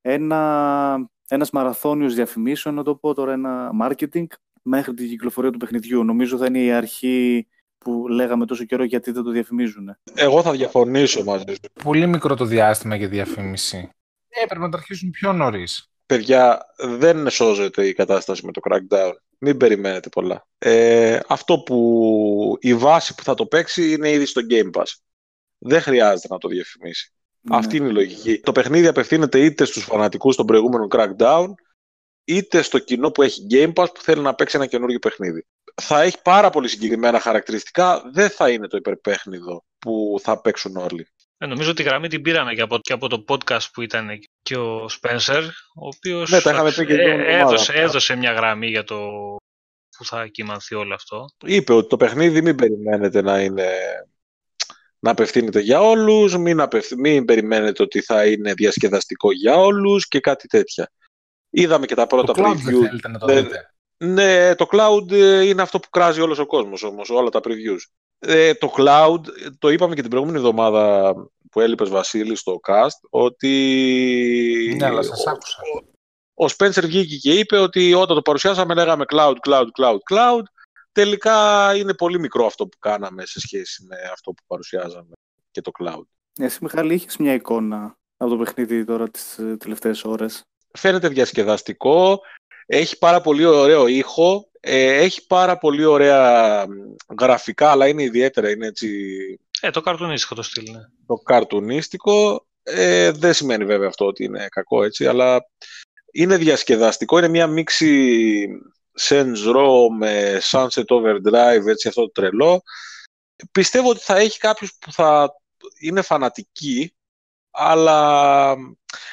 ένα, ένας μαραθώνιος διαφημίσεων, να το πω τώρα, ένα marketing μέχρι την κυκλοφορία του παιχνιδιού. Νομίζω θα είναι η αρχή που λέγαμε τόσο καιρό γιατί δεν το διαφημίζουν. Εγώ θα διαφωνήσω μαζί σου. Πολύ μικρό το διάστημα για διαφήμιση. Έπρεπε να το αρχίσουν πιο νωρίς. Παιδιά, δεν σώζεται η κατάσταση με το Crackdown. Μην περιμένετε πολλά. Ε, αυτό που η βάση που θα το παίξει είναι ήδη στο Game Pass. Δεν χρειάζεται να το διαφημίσει. Ναι. Αυτή είναι η λογική. Το παιχνίδι απευθύνεται είτε στους φανατικούς των προηγούμενων Crackdown, είτε στο κοινό που έχει Game Pass που θέλει να παίξει ένα καινούργιο παιχνίδι. Θα έχει πάρα πολύ συγκεκριμένα χαρακτηριστικά, δεν θα είναι το υπερπέχνιδο που θα παίξουν όλοι. Ε, νομίζω ότι η γραμμή την πήραμε και από, και από το podcast που ήταν και ο Spencer, ο οποίος ναι, θα, και ε, έδωσε, έδωσε μια γραμμή για το που θα κυμανθεί όλο αυτό. Είπε ότι το παιχνίδι μην περιμένετε να είναι... Να απευθύνεται για όλους, μην, απευθ... μην περιμένετε ότι θα είναι διασκεδαστικό για όλους και κάτι τέτοια. Είδαμε και τα πρώτα το preview. Δεν θέλετε να το δείτε. Ναι, το cloud είναι αυτό που κράζει όλος ο κόσμος όμως, όλα τα previews. Ε, το cloud, το είπαμε και την προηγούμενη εβδομάδα που έλειπες Βασίλη στο cast, ότι... Ναι, αλλά σας άκουσα. Ο, ο Spencer βγήκε και είπε ότι όταν το παρουσιάσαμε λέγαμε cloud, cloud, cloud, cloud. Τελικά είναι πολύ μικρό αυτό που κάναμε σε σχέση με αυτό που παρουσιάζαμε και το cloud. Εσύ, Μιχάλη, είχες μια εικόνα από το παιχνίδι τώρα τις τελευταίες ώρες. Φαίνεται διασκεδαστικό, έχει πάρα πολύ ωραίο ήχο, έχει πάρα πολύ ωραία γραφικά, αλλά είναι ιδιαίτερα, είναι έτσι... Ε, το καρτουνίστικο το στυλ, ναι. Το καρτουνίστικο, ε, δεν σημαίνει βέβαια αυτό ότι είναι κακό έτσι, αλλά είναι διασκεδαστικό, είναι μια μίξη... Sense Row με Sunset Overdrive, έτσι αυτό το τρελό. Πιστεύω ότι θα έχει κάποιους που θα είναι φανατικοί, αλλά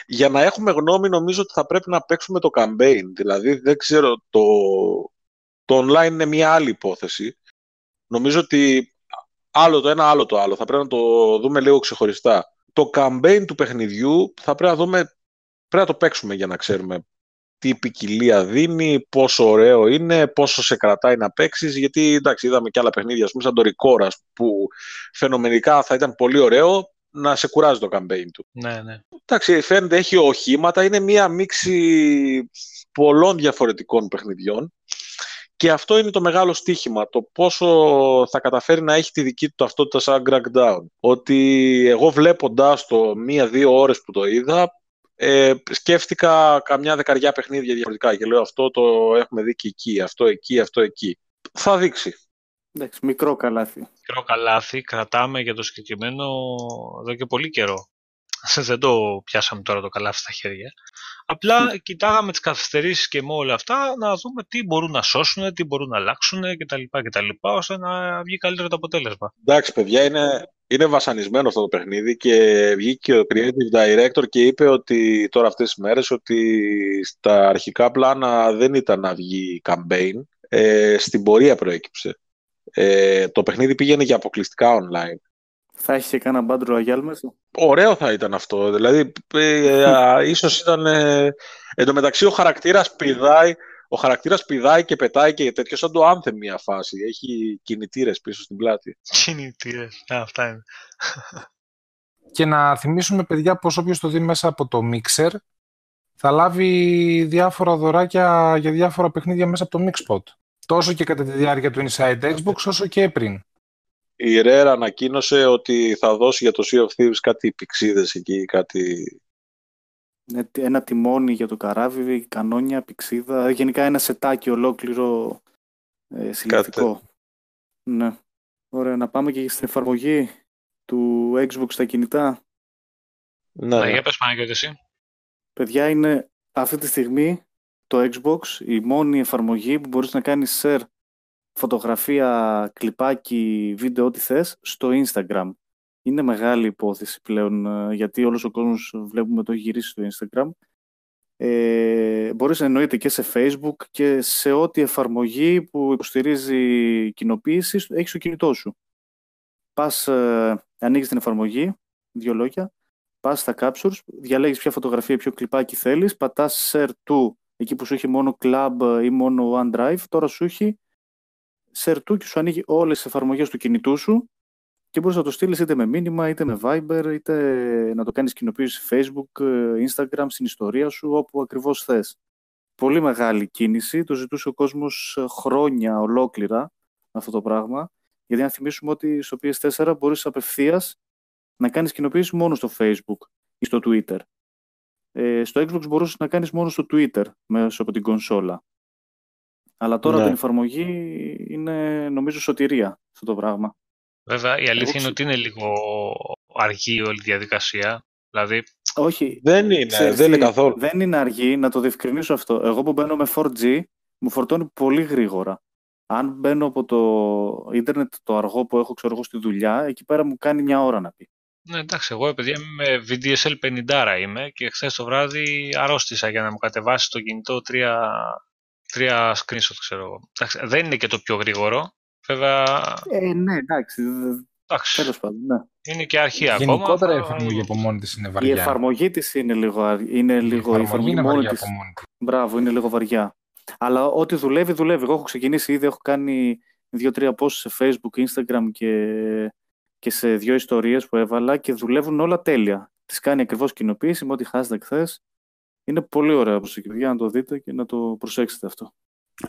για να έχουμε γνώμη νομίζω ότι θα πρέπει να παίξουμε το campaign. Δηλαδή δεν ξέρω, το, το online είναι μια άλλη υπόθεση. Νομίζω ότι άλλο το ένα, άλλο το άλλο. Θα πρέπει να το δούμε λίγο ξεχωριστά. το campaign του παιχνιδιού θα πρέπει να δούμε, πρέπει να το παίξουμε για να ξέρουμε τι ποικιλία δίνει, πόσο ωραίο είναι, πόσο σε κρατάει να παίξεις, γιατί εντάξει, είδαμε και άλλα παιχνίδια, ας πούμε, σαν το Ρικόρας, που φαινομενικά θα ήταν πολύ ωραίο να σε κουράζει το campaign του. Ναι, ναι. Εντάξει, φαίνεται, έχει οχήματα, είναι μία μίξη πολλών διαφορετικών παιχνιδιών και αυτό είναι το μεγάλο στοίχημα, το πόσο θα καταφέρει να έχει τη δική του ταυτότητα σαν Crackdown. Ότι εγώ βλέποντάς το μία-δύο ώρες που το είδα, Ε, σκέφτηκα καμιά δεκαριά παιχνίδια διαφορετικά και λέω αυτό το έχουμε δει και εκεί, αυτό εκεί, αυτό εκεί. Θα δείξει. Εντάξει, μικρό καλάθι. Μικρό καλάθι, κρατάμε για το συγκεκριμένο εδώ και πολύ καιρό. Δεν το πιάσαμε τώρα το καλάθι στα χέρια. Απλά mm. κοιτάγαμε τις καθυστερήσεις και με όλα αυτά να δούμε τι μπορούν να σώσουν, τι μπορούν να αλλάξουν κτλ. κτλ ώστε να βγει καλύτερο το αποτέλεσμα. Εντάξει, παιδιά, είναι... είναι βασανισμένο αυτό το παιχνίδι και βγήκε ο Creative Director και είπε ότι τώρα αυτές τις μέρες ότι στα αρχικά πλάνα δεν ήταν να βγει campaign, ε, στην πορεία προέκυψε. Ε, το παιχνίδι πήγαινε για αποκλειστικά online. Θα έχεις κανένα Battle Royale μέσα. Ωραίο θα ήταν αυτό, δηλαδή ε, α, ίσως ήταν... Ε, εν τω μεταξύ ο χαρακτήρας πηδάει, ο χαρακτήρας πηδάει και πετάει και τέτοιο σαν το Anthem μια φάση. Έχει κινητήρες πίσω στην πλάτη. Κινητήρες, α, αυτά είναι. Και να θυμίσουμε, παιδιά, πως όποιος το δει μέσα από το Mixer θα λάβει διάφορα δωράκια για διάφορα παιχνίδια μέσα από το Mixpot. Τόσο και κατά τη διάρκεια του Inside Xbox, όσο και πριν. Η Rare ανακοίνωσε ότι θα δώσει για το Sea of Thieves κάτι πηξίδες εκεί, κάτι... Ένα τιμόνι για το καράβι, κανόνια, πηξίδα, γενικά ένα σετάκι ολόκληρο ε, συλλεκτικό. Κάτε. Ναι. Ωραία, να πάμε και στην εφαρμογή του Xbox στα κινητά. Ναι, ναι. Για πες Παναγιώτη εσύ. Παιδιά, είναι αυτή τη στιγμή το Xbox η μόνη εφαρμογή που μπορείς να κάνεις share φωτογραφία, κλιπάκι, βίντεο, ό,τι θες, στο Instagram. Είναι μεγάλη υπόθεση πλέον, γιατί όλος ο κόσμος βλέπουμε το έχει γυρίσει στο Instagram. Ε, μπορείς να εννοείται και σε Facebook και σε ό,τι εφαρμογή που υποστηρίζει κοινοποίηση έχεις στο κινητό σου. Πας, ε, ανοίγεις την εφαρμογή, δύο λόγια, πας στα captures, διαλέγεις ποια φωτογραφία, ποιο κλιπάκι θέλεις, πατάς share to, εκεί που σου έχει μόνο Club ή μόνο OneDrive, τώρα σου έχει share to και σου ανοίγει όλες τις εφαρμογές του κινητού σου. Και μπορείς να το στείλεις είτε με μήνυμα, είτε με Viber, είτε να το κάνεις κοινοποίηση Facebook, Instagram, στην ιστορία σου, όπου ακριβώς θες. Πολύ μεγάλη κίνηση, το ζητούσε ο κόσμος χρόνια ολόκληρα αυτό το πράγμα, γιατί να θυμίσουμε ότι στο πι ες φορ μπορείς απευθείας να κάνεις κοινοποίηση μόνο στο Facebook ή στο Twitter. Ε, στο Xbox μπορούσες να κάνεις μόνο στο Twitter, μέσω από την κονσόλα. Αλλά τώρα ναι. την εφαρμογή είναι νομίζω σωτηρία αυτό το πράγμα. Βέβαια, η αλήθεια είναι ότι είναι λίγο αργή όλη η διαδικασία. Δηλαδή... Όχι. Δεν είναι, ξέρεις, δεν είναι καθόλου. Δεν είναι αργή, να το διευκρινίσω αυτό. Εγώ που μπαίνω με φορ τζι, μου φορτώνει πολύ γρήγορα. Αν μπαίνω από το ίντερνετ το αργό που έχω, ξέρω εγώ, στη δουλειά, εκεί πέρα μου κάνει μια ώρα να πει. Ναι, εντάξει, εγώ επειδή είμαι βι ντι ες ελ πενήντα είμαι και χθες το βράδυ αρρώστησα για να μου κατεβάσει το κινητό τρία, τρία screenshot, ξέρω εγώ. Εντάξει, δεν είναι και το πιο γρήγορο. Βέβαια... Ε, ναι, εντάξει. εντάξει. Τέλος πάντων, ναι. Είναι και αρχή ακόμα. Γενικότερα η εφαρμογή από μόνη της είναι βαριά. Η εφαρμογή της είναι λίγο, είναι λίγο η εφαρμογή είναι μόνη της. Μπράβο, είναι λίγο βαριά. Αλλά ό,τι δουλεύει, δουλεύει. Εγώ έχω ξεκινήσει ήδη, έχω κάνει δύο-τρία posts σε Facebook, Instagram και, και σε δύο ιστορίες που έβαλα και δουλεύουν όλα τέλεια. Τις κάνει ακριβώς κοινοποίηση με ό,τι hashtag θες. Είναι πολύ ωραία προσεκτική, να το δείτε και να το προσέξετε αυτό.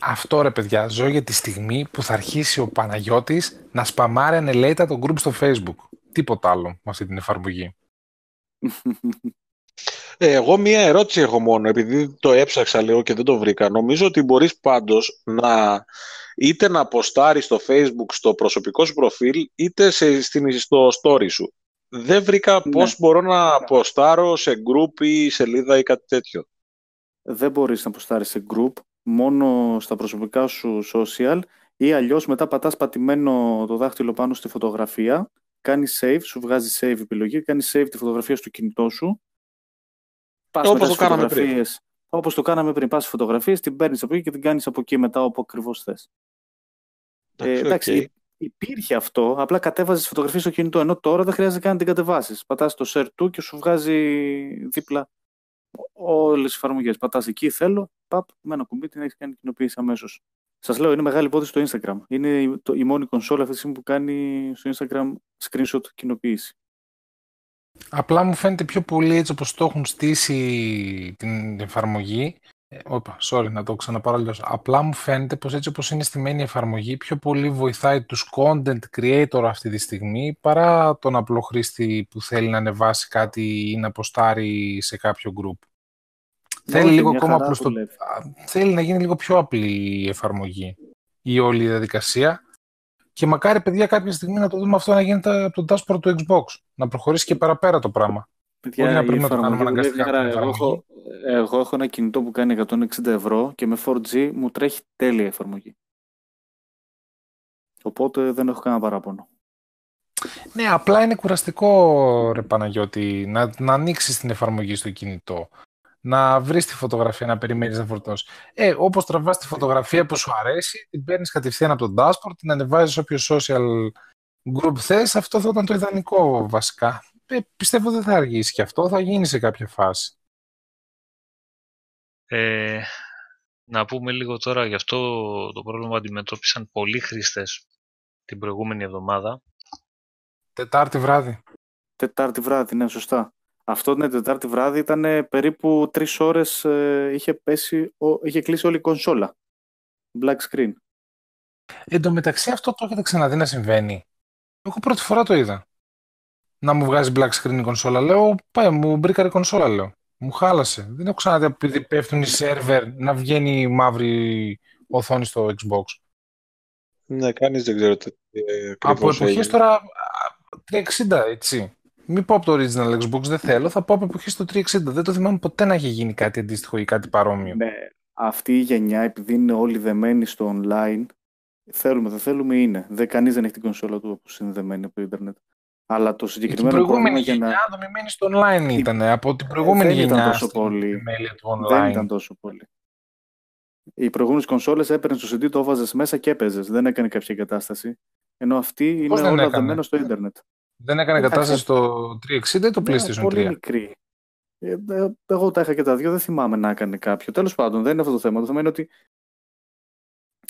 Αυτό ρε παιδιά, ζω για τη στιγμή που θα αρχίσει ο Παναγιώτης να σπαμάρει ανελέητα το group στο Facebook. Τίποτα άλλο με αυτή την εφαρμογή. Ε, εγώ μία ερώτηση έχω μόνο, επειδή το έψαξα λίγο και δεν το βρήκα. Νομίζω ότι μπορείς πάντως να είτε να αποστάρεις στο Facebook στο προσωπικό σου προφίλ, είτε σε, στο story σου. Δεν βρήκα ναι. πώς μπορώ να αποστάρω σε group ή σελίδα ή κάτι τέτοιο. Δεν μπορείς να αποστάρεις σε group. Μόνο στα προσωπικά σου social ή αλλιώς μετά πατάς πατημένο το δάχτυλο πάνω στη φωτογραφία, κάνει save, σου βγάζει save επιλογή, κάνει save τη φωτογραφία στο κινητό σου, πας όπως το κάναμε πριν. Όπως το κάναμε πριν, πας φωτογραφίες, την παίρνεις από εκεί και την κάνεις από εκεί μετά όπου ακριβώς θες. Ε, εντάξει, okay. Υπήρχε αυτό, απλά κατέβαζες φωτογραφίες στο κινητό, ενώ τώρα δεν χρειάζεται καν να την κατεβάσεις. Πατάς το share to και σου βγάζει δίπλα όλες τις εφαρμογές. Πατάς εκεί, θέλω, παπ, με ένα κουμπί την έχεις κάνει κοινοποίηση αμέσως. Σας λέω, είναι μεγάλη υπόθεση στο Instagram. Είναι η, το, η μόνη κονσόλα αυτή τη στιγμή που κάνει στο Instagram screenshot κοινοποίηση. Απλά μου φαίνεται πιο πολύ έτσι όπως το έχουν στήσει την εφαρμογή. Όπα, sorry να το ξαναπάρω αλλιώς. Απλά μου φαίνεται πως έτσι όπως είναι στημένη η εφαρμογή πιο πολύ βοηθάει τους content creator αυτή τη στιγμή παρά τον απλό χρήστη που θέλει να ανεβάσει κάτι ή να ποστάρει σε κάποιο group. Θέλει, λίγο ακόμα προς το... θέλει να γίνει λίγο πιο απλή η εφαρμογή η όλη διαδικασία. Και μακάρι, παιδιά, κάποια στιγμή να το δούμε αυτό να γίνεται από το dashboard του Xbox. Να προχωρήσει και παραπέρα το πράγμα. Παιδιά, να πρέπει να το κάνουμε αναγκαστικά. Εγώ, εγώ έχω ένα κινητό που κάνει εκατόν εξήντα ευρώ και με φορ τζι μου τρέχει τέλεια η εφαρμογή. Οπότε δεν έχω κανένα παράπονο. Ναι, απλά είναι κουραστικό, ρε Παναγιώτη, να, να ανοίξεις την εφαρμογή στο κινητό. Να βρεις τη φωτογραφία, να περιμένεις να φορτώσει. Ε, όπως τραβάς τη φωτογραφία που σου αρέσει, την παίρνεις κατευθείαν από το dashboard, την ανεβάζεις όποιο social group θες. Αυτό θα ήταν το ιδανικό βασικά. Ε, πιστεύω δεν θα αργήσει και αυτό, θα γίνει σε κάποια φάση. Ε, να πούμε λίγο τώρα, γι' αυτό το πρόβλημα αντιμετώπισαν πολλοί χρήστες την προηγούμενη εβδομάδα. Τετάρτη βράδυ. Τετάρτη βράδυ, ναι, σωστά. Αυτό την Τετάρτη βράδυ ήταν περίπου τρεις ώρες ε, είχε, πέσει, ο, είχε κλείσει όλη η κονσόλα. Black screen. Εν τω μεταξύ αυτό το έχετε ξαναδεί να συμβαίνει. Εγώ πρώτη φορά το είδα. Να μου βγάζει black screen η κονσόλα. Λέω, πάει, μου μπρίκαρε η κονσόλα, λέω. Μου χάλασε. Δεν έχω ξαναδεί επειδή πέφτουν οι σερβερ να βγαίνει η μαύρη οθόνη στο Xbox. Ναι, κανείς δεν ξέρω. Τι, ε, από εποχές τώρα τριακόσια εξήντα, έτσι. Μην πω από το original Xbox, δεν θέλω. Θα πω από εποχή στο τριακόσια εξήντα. Δεν το θυμάμαι ποτέ να έχει γίνει κάτι αντίστοιχο ή κάτι παρόμοιο. Ναι, αυτή η γενιά, επειδή είναι όλοι δεμένοι στο online, θέλουμε, δεν θέλουμε, είναι. Δε, κανείς δεν έχει την κονσόλα του όπως είναι δεμένη από το Ιντερνετ. Αλλά το συγκεκριμένο. Την προηγούμενη γενιά να... δομημένη στο online η... ήταν. Από την προηγούμενη δεν γενιά. Ήταν τόσο πολύ. Δεν ήταν τόσο πολύ. Οι προηγούμενες κονσόλες έπαιρνε στο σι ντι, το έβαζες μέσα και έπαιζες. Δεν έκανε κάποια εγκατάσταση. Ενώ αυτή είναι όλα δεμένα στο Ιντερνετ. Δεν έκανε είχα κατάσταση στο τριακόσια εξήντα ή το PlayStation τρία. Πολύ μικρή. Ε, εγώ τα είχα και τα δύο, δεν θυμάμαι να έκανε κάποιο. Τέλος πάντων, δεν είναι αυτό το θέμα. Το θέμα είναι ότι,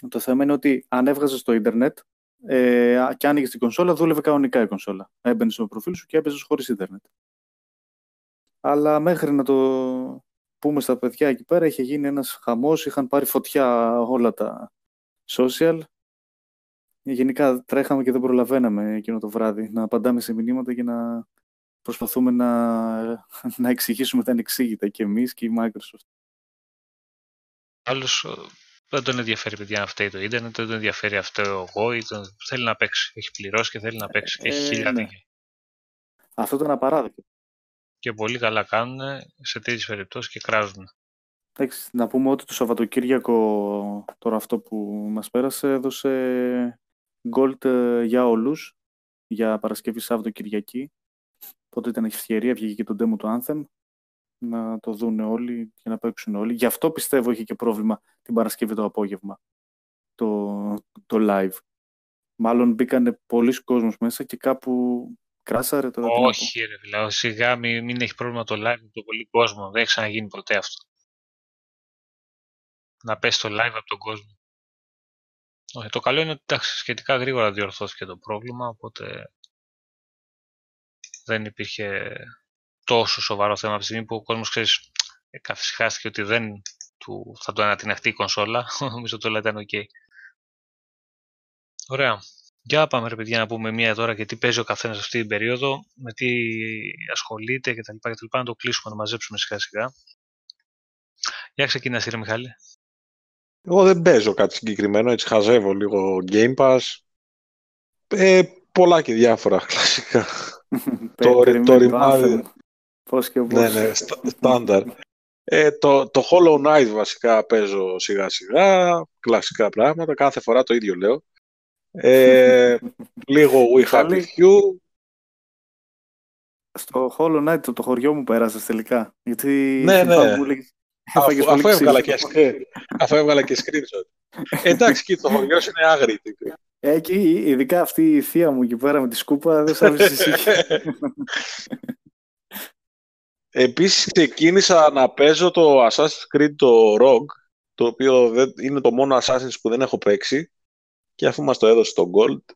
το θέμα είναι ότι αν έβγαζες στο ίντερνετ ε, και άνοιγες την κονσόλα, δούλευε κανονικά η κονσόλα. Έμπαινες στο προφίλ σου και έπαιζες χωρίς ίντερνετ. Αλλά μέχρι να το πούμε στα παιδιά εκεί πέρα, είχε γίνει ένας χαμός, είχαν πάρει φωτιά όλα τα social. Γενικά τρέχαμε και δεν προλαβαίναμε εκείνο το βράδυ να απαντάμε σε μηνύματα και να προσπαθούμε να, να εξηγήσουμε τα ανεξήγητα και εμείς και η Microsoft. Άλλος δεν τον ενδιαφέρει, παιδιά, να φταίει το ίντερνετ, δεν τον ενδιαφέρει αυτό εγώ ή τον... θέλει να παίξει. Έχει πληρώσει και θέλει να παίξει και ε, έχει χίλια δίκαια. Αυτό ήταν απαράδεκτο. Και πολύ καλά κάνουν σε τέτοιες περιπτώσεις και κράζουν. Εντάξει, να πούμε ότι το Σαββατοκύριακο τώρα αυτό που μας πέρασε έδωσε... Gold για όλους, για Παρασκευή, Σάββατο, Κυριακή. Οπότε ήταν ευκαιρία, βγήκε και το demo του Anthem, να το δουν όλοι και να παίξουν όλοι. Γι' αυτό πιστεύω είχε και πρόβλημα την Παρασκευή το απόγευμα, το, το live. Μάλλον μπήκανε πολλοί κόσμος μέσα και κάπου κράσαρε. Τώρα όχι ρε φίλε, σιγά μην, μην έχει πρόβλημα το live με τον πολύ κόσμο, δεν έχει ξαναγίνει ποτέ αυτό. Να πέσει το live από τον κόσμο. Το καλό είναι ότι εντάξει, σχετικά γρήγορα διορθώθηκε το πρόβλημα, οπότε δεν υπήρχε τόσο σοβαρό θέμα από τη στιγμή που ο κόσμος, ξέρεις, καθυσυχάστηκε ότι δεν του, θα του ανατιναχτεί η κονσόλα. Νομίζω το όλα ήταν ok. Ωραία. Για πάμε ρε παιδιά να πούμε μία τώρα και τι παίζει ο καθένας αυτή την περίοδο, με τι ασχολείται κτλ. Να το κλείσουμε, να μαζέψουμε σιγά σιγά. Για ξεκινάς ρε Μιχάλη. Εγώ δεν παίζω κάτι συγκεκριμένο, έτσι χαζεύω λίγο Game Pass. Ε, πολλά και διάφορα, κλασικά. το το ρημάδι. Πώς και πώς. Ναι, ναι, στάνταρ. ε, το, το Hollow Knight βασικά παίζω σιγά σιγά, κλασικά πράγματα, κάθε φορά το ίδιο λέω. Ε, λίγο We Happy Few. Στο Hollow Knight το, το χωριό μου πέρασες τελικά, γιατί... Ναι, ναι. Αφού, αφού, έβγαλα και, αφού έβγαλα και screenshot. Εντάξει, και το χωριό είναι άγρη. Ε, και ειδικά αυτή η θεία μου εκεί πέρα με τη σκούπα δεν σ' άφησε εσύ. Επίσης ξεκίνησα να παίζω το Assassin's Creed το Rogue, το οποίο δεν, είναι το μόνο Assassin's που δεν έχω παίξει, και αφού μας το έδωσε το Gold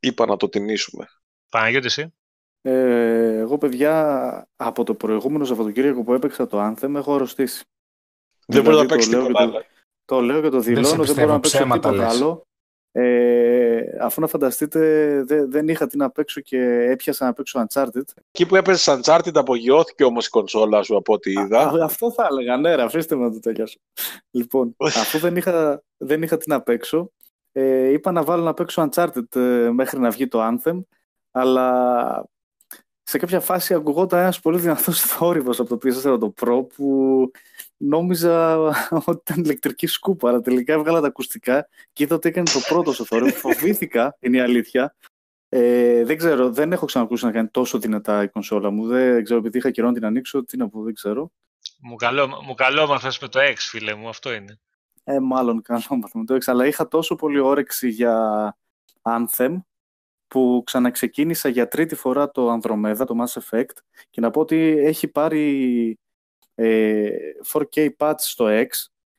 είπα να το τιμήσουμε. Παναγιώτη εσύ. Ε, εγώ παιδιά από το προηγούμενο Σαββατοκύριακο που έπαιξα το Anthem έχω αρρωστήσει. Δεν μπορώ να παίξω τίποτα άλλο. Το λέω και το δηλώνω, δεν μπορώ να παίξω τίποτα άλλο. Ε, αφού να φανταστείτε δε, δεν είχα τι να παίξω και έπιασα να παίξω Uncharted. Εκεί που έπαιζες Uncharted απογειώθηκε όμως η κονσόλα σου από ό,τι είδα. Α, αυτό θα έλεγα, ναι ρε, αφήστε με να το τελειώσω. Λοιπόν, αφού δεν είχα, δεν είχα τι να παίξω, ε, είπα να βάλω να παίξω Uncharted ε, μέχρι να βγει το Anthem, αλλά σε κάποια φάση ακουγόταν ένας πολύ δυνατός θόρυβος από το πι ες φορ το Pro που νόμιζα ότι ήταν ηλεκτρική σκούπα, αλλά τελικά έβγαλα τα ακουστικά και είδα ότι έκανε το πρώτο στο θόρυβο. Φοβήθηκα, είναι η αλήθεια. Ε, δεν ξέρω, δεν έχω ξανακούσει να κάνει τόσο δυνατά η κονσόλα μου. Δεν ξέρω, επειδή είχα καιρό να την ανοίξω, τι να πω, δεν ξέρω. Μου καλό, μου καλό μαθες με το X, φίλε μου, αυτό είναι. Ε, μάλλον καλό μαθες με το X, αλλά είχα τόσο πολύ όρεξη για Anthem που ξαναξεκίνησα για τρίτη φορά το Andromeda, το Mass Effect, και να πω ότι έχει πάρει φορ κέι patch στο X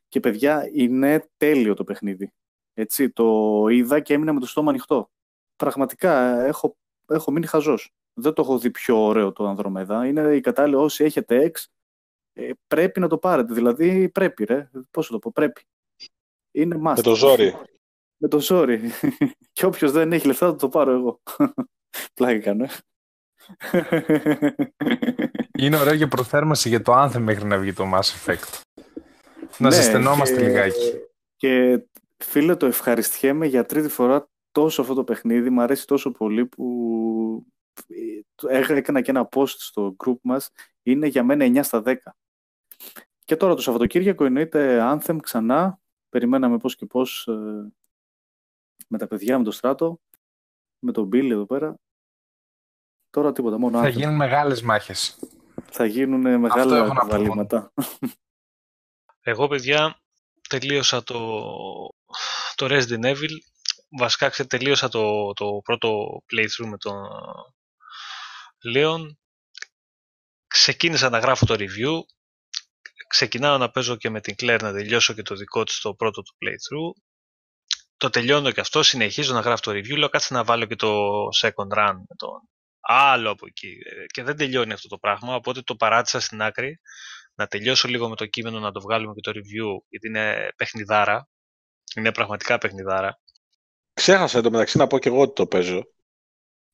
και παιδιά είναι τέλειο το παιχνίδι. Έτσι, το είδα και έμεινα με το στόμα ανοιχτό. Πραγματικά έχω, έχω μείνει χαζός. Δεν το έχω δει πιο ωραίο το Andromeda. Είναι η κατάλληλη, όσοι έχετε X πρέπει να το πάρετε. Δηλαδή πρέπει ρε, πώς το πω, πρέπει. Είναι must. Με το ζόρι. Με το ζόρι. Και όποιος δεν έχει λεφτά θα το πάρω εγώ. Πλάκα κάνω. Είναι ωραίο για προθέρμανση για το Anthem μέχρι να βγει το Mass Effect. Να ναι, ζεσθενόμαστε και, λιγάκι. Και φίλε, το ευχαριστιέμαι για τρίτη φορά τόσο αυτό το παιχνίδι. Μ' αρέσει τόσο πολύ που έκανα και ένα post στο group μας. Είναι για μένα εννιά στα δέκα. Και τώρα το Σαββατοκύριακο εννοείται Anthem ξανά. Περιμέναμε πώς και πώς με τα παιδιά, με το Στράτο, με τον Billy εδώ πέρα. Τώρα τίποτα, μόνο θα γίνουν μεγάλες μάχες. Θα γίνουν μεγάλα βαλήματα. Εγώ, παιδιά, τελείωσα το, το Resident Evil. Βασικά, τελείωσα το, το πρώτο playthrough με τον Leon. Ξεκίνησα να γράφω το review. Ξεκινάω να παίζω και με την Claire να τελειώσω και το δικό της το πρώτο του playthrough. Το τελειώνω και αυτό, συνεχίζω να γράφω το review. Λέω κάτσε να βάλω και το second run με τον άλλο από εκεί, και δεν τελειώνει αυτό το πράγμα, οπότε το παράτησα στην άκρη να τελειώσω λίγο με το κείμενο, να το βγάλουμε και το review, γιατί είναι παιχνιδάρα, είναι πραγματικά παιχνιδάρα. Ξέχασα το μεταξύ να πω και εγώ ότι το παίζω.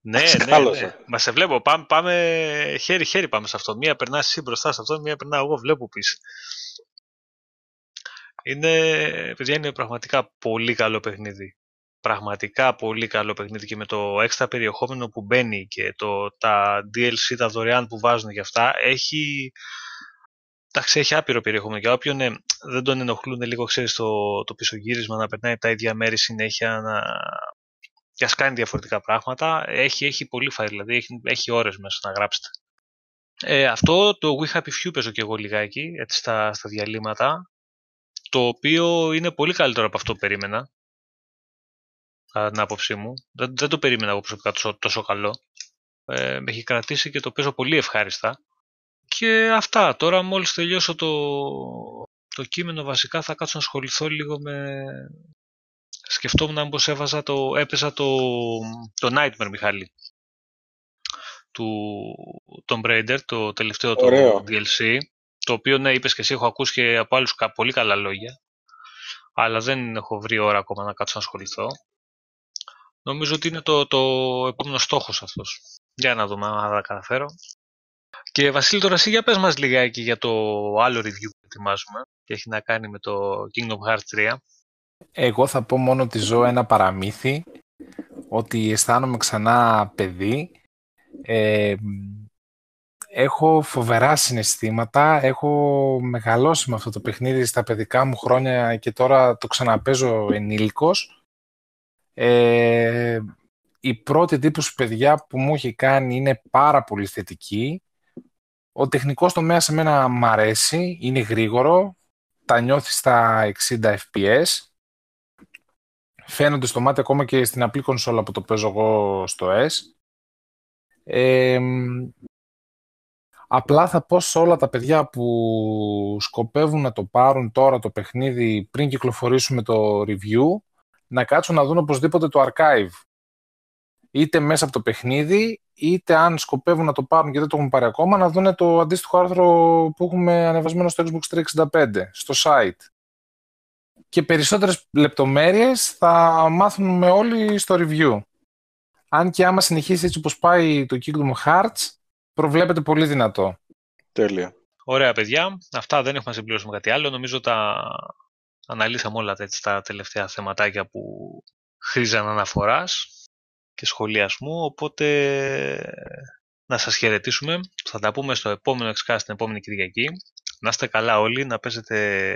Ναι, ναι, ναι. Μα σε βλέπω, πάμε, πάμε χέρι-χέρι πάμε σε αυτό, μία περνά εσύ μπροστά σε αυτό, μία περνά εγώ βλέπω πίσω. Είναι, παιδιά, είναι πραγματικά πολύ καλό παιχνίδι. Πραγματικά πολύ καλό παιχνίδι και με το έξτρα περιεχόμενο που μπαίνει και το, τα ντι ελ σι, τα δωρεάν που βάζουν για αυτά, έχει, εντάξει, έχει άπειρο περιεχόμενο. Για όποιον ε, δεν τον ενοχλούν λίγο, ξέρεις, το, το πισωγύρισμα, να περνάει τα ίδια μέρη συνέχεια, να, να κάνει διαφορετικά πράγματα, έχει, έχει πολύ φάρει, δηλαδή έχει, έχει ώρες μέσα να γράψετε. Ε, αυτό το We Happy Few παίζω και εγώ λιγάκι, έτσι, στα, στα διαλύματα, το οποίο είναι πολύ καλύτερο από αυτό που περίμενα. Την άποψή μου. Δεν, δεν το περίμενα εγώ προσωπικά τόσο, τόσο καλό. Ε, με έχει κρατήσει και το παίζω πολύ ευχάριστα. Και αυτά. Τώρα μόλις τελειώσω το, το κείμενο βασικά θα κάτσω να ασχοληθώ λίγο με... Σκεφτόμουν αν πως έβαζα το... έπαιζα το, το Nightmare, Μιχάλη. Του Tomb Raider, το τελευταίο το ντι ελ σι. Το οποίο, ναι, είπες και εσύ, έχω ακούσει και από άλλους πολύ καλά λόγια. Αλλά δεν έχω βρει ώρα ακόμα να κάτσω να ασχοληθώ. Νομίζω ότι είναι το, το επόμενο στόχος αυτός. Για να δούμε αν θα τα καταφέρω. Και Βασίλη, τώρα εσύ για πες μας λιγάκι για το άλλο review που ετοιμάζουμε και έχει να κάνει με το Kingdom Hearts τρία. Εγώ θα πω μόνο ότι ζω ένα παραμύθι, ότι αισθάνομαι ξανά παιδί. Ε, έχω φοβερά συναισθήματα, έχω μεγαλώσει με αυτό το παιχνίδι στα παιδικά μου χρόνια και τώρα το ξαναπέζω ενήλικος. Ε, η πρώτη εντύπωση, παιδιά, που μου έχει κάνει είναι πάρα πολύ θετική. Ο τεχνικός τομέας σε μένα μ' αρέσει, είναι γρήγορο, τα νιώθει στα εξήντα φρέιμς περ σέκοντ. φαίνονται στο μάτι ακόμα και στην απλή κονσόλα που το παίζω εγώ στο S. Ε, απλά θα πω σε όλα τα παιδιά που σκοπεύουν να το πάρουν τώρα το παιχνίδι πριν κυκλοφορήσουμε το review, να κάτσουν να δουν οπωσδήποτε το archive. Είτε μέσα από το παιχνίδι, είτε αν σκοπεύουν να το πάρουν και δεν το έχουν πάρει ακόμα, να δουν το αντίστοιχο άρθρο που έχουμε ανεβασμένο στο Xbox τριακόσια εξήντα πέντε, στο site. Και περισσότερες λεπτομέρειες θα μάθουμε όλοι στο review. Αν και άμα συνεχίσει έτσι όπως πάει το Kingdom Hearts, προβλέπεται πολύ δυνατό. Τέλεια. Ωραία παιδιά, αυτά, δεν έχουμε να συμπληρώσουμε κάτι άλλο. Νομίζω τα αναλύσαμε όλα έτσι, τα τελευταία θεματάκια που χρήζαν αναφοράς και σχολιασμού, οπότε να σας χαιρετήσουμε. Θα τα πούμε στο επόμενο X-Cast την επόμενη Κυριακή. Να είστε καλά όλοι, να παίζετε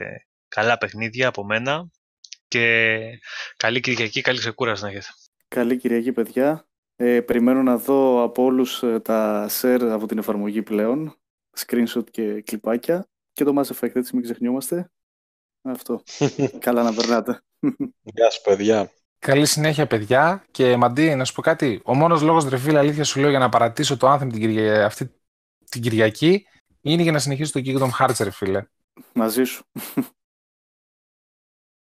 καλά παιχνίδια από μένα και καλή Κυριακή, καλή ξεκούραση να έχετε. Καλή Κυριακή παιδιά. Ε, περιμένω να δω από όλους τα share από την εφαρμογή πλέον, screenshot και κλιπάκια και το Mass Effect, έτσι μην ξεχνιόμαστε. Αυτό. Καλά να περνάτε. Γεια σας παιδιά. Καλή συνέχεια, παιδιά. Και Μαντί, να σου πω κάτι. Ο μόνος λόγος, ρε φίλε, αλήθεια σου λέω, για να παρατήσω το Anthem την Κυρια... αυτή την Κυριακή είναι για να συνεχίσω το Kingdom Hearts, ρε φίλε. Μαζί σου.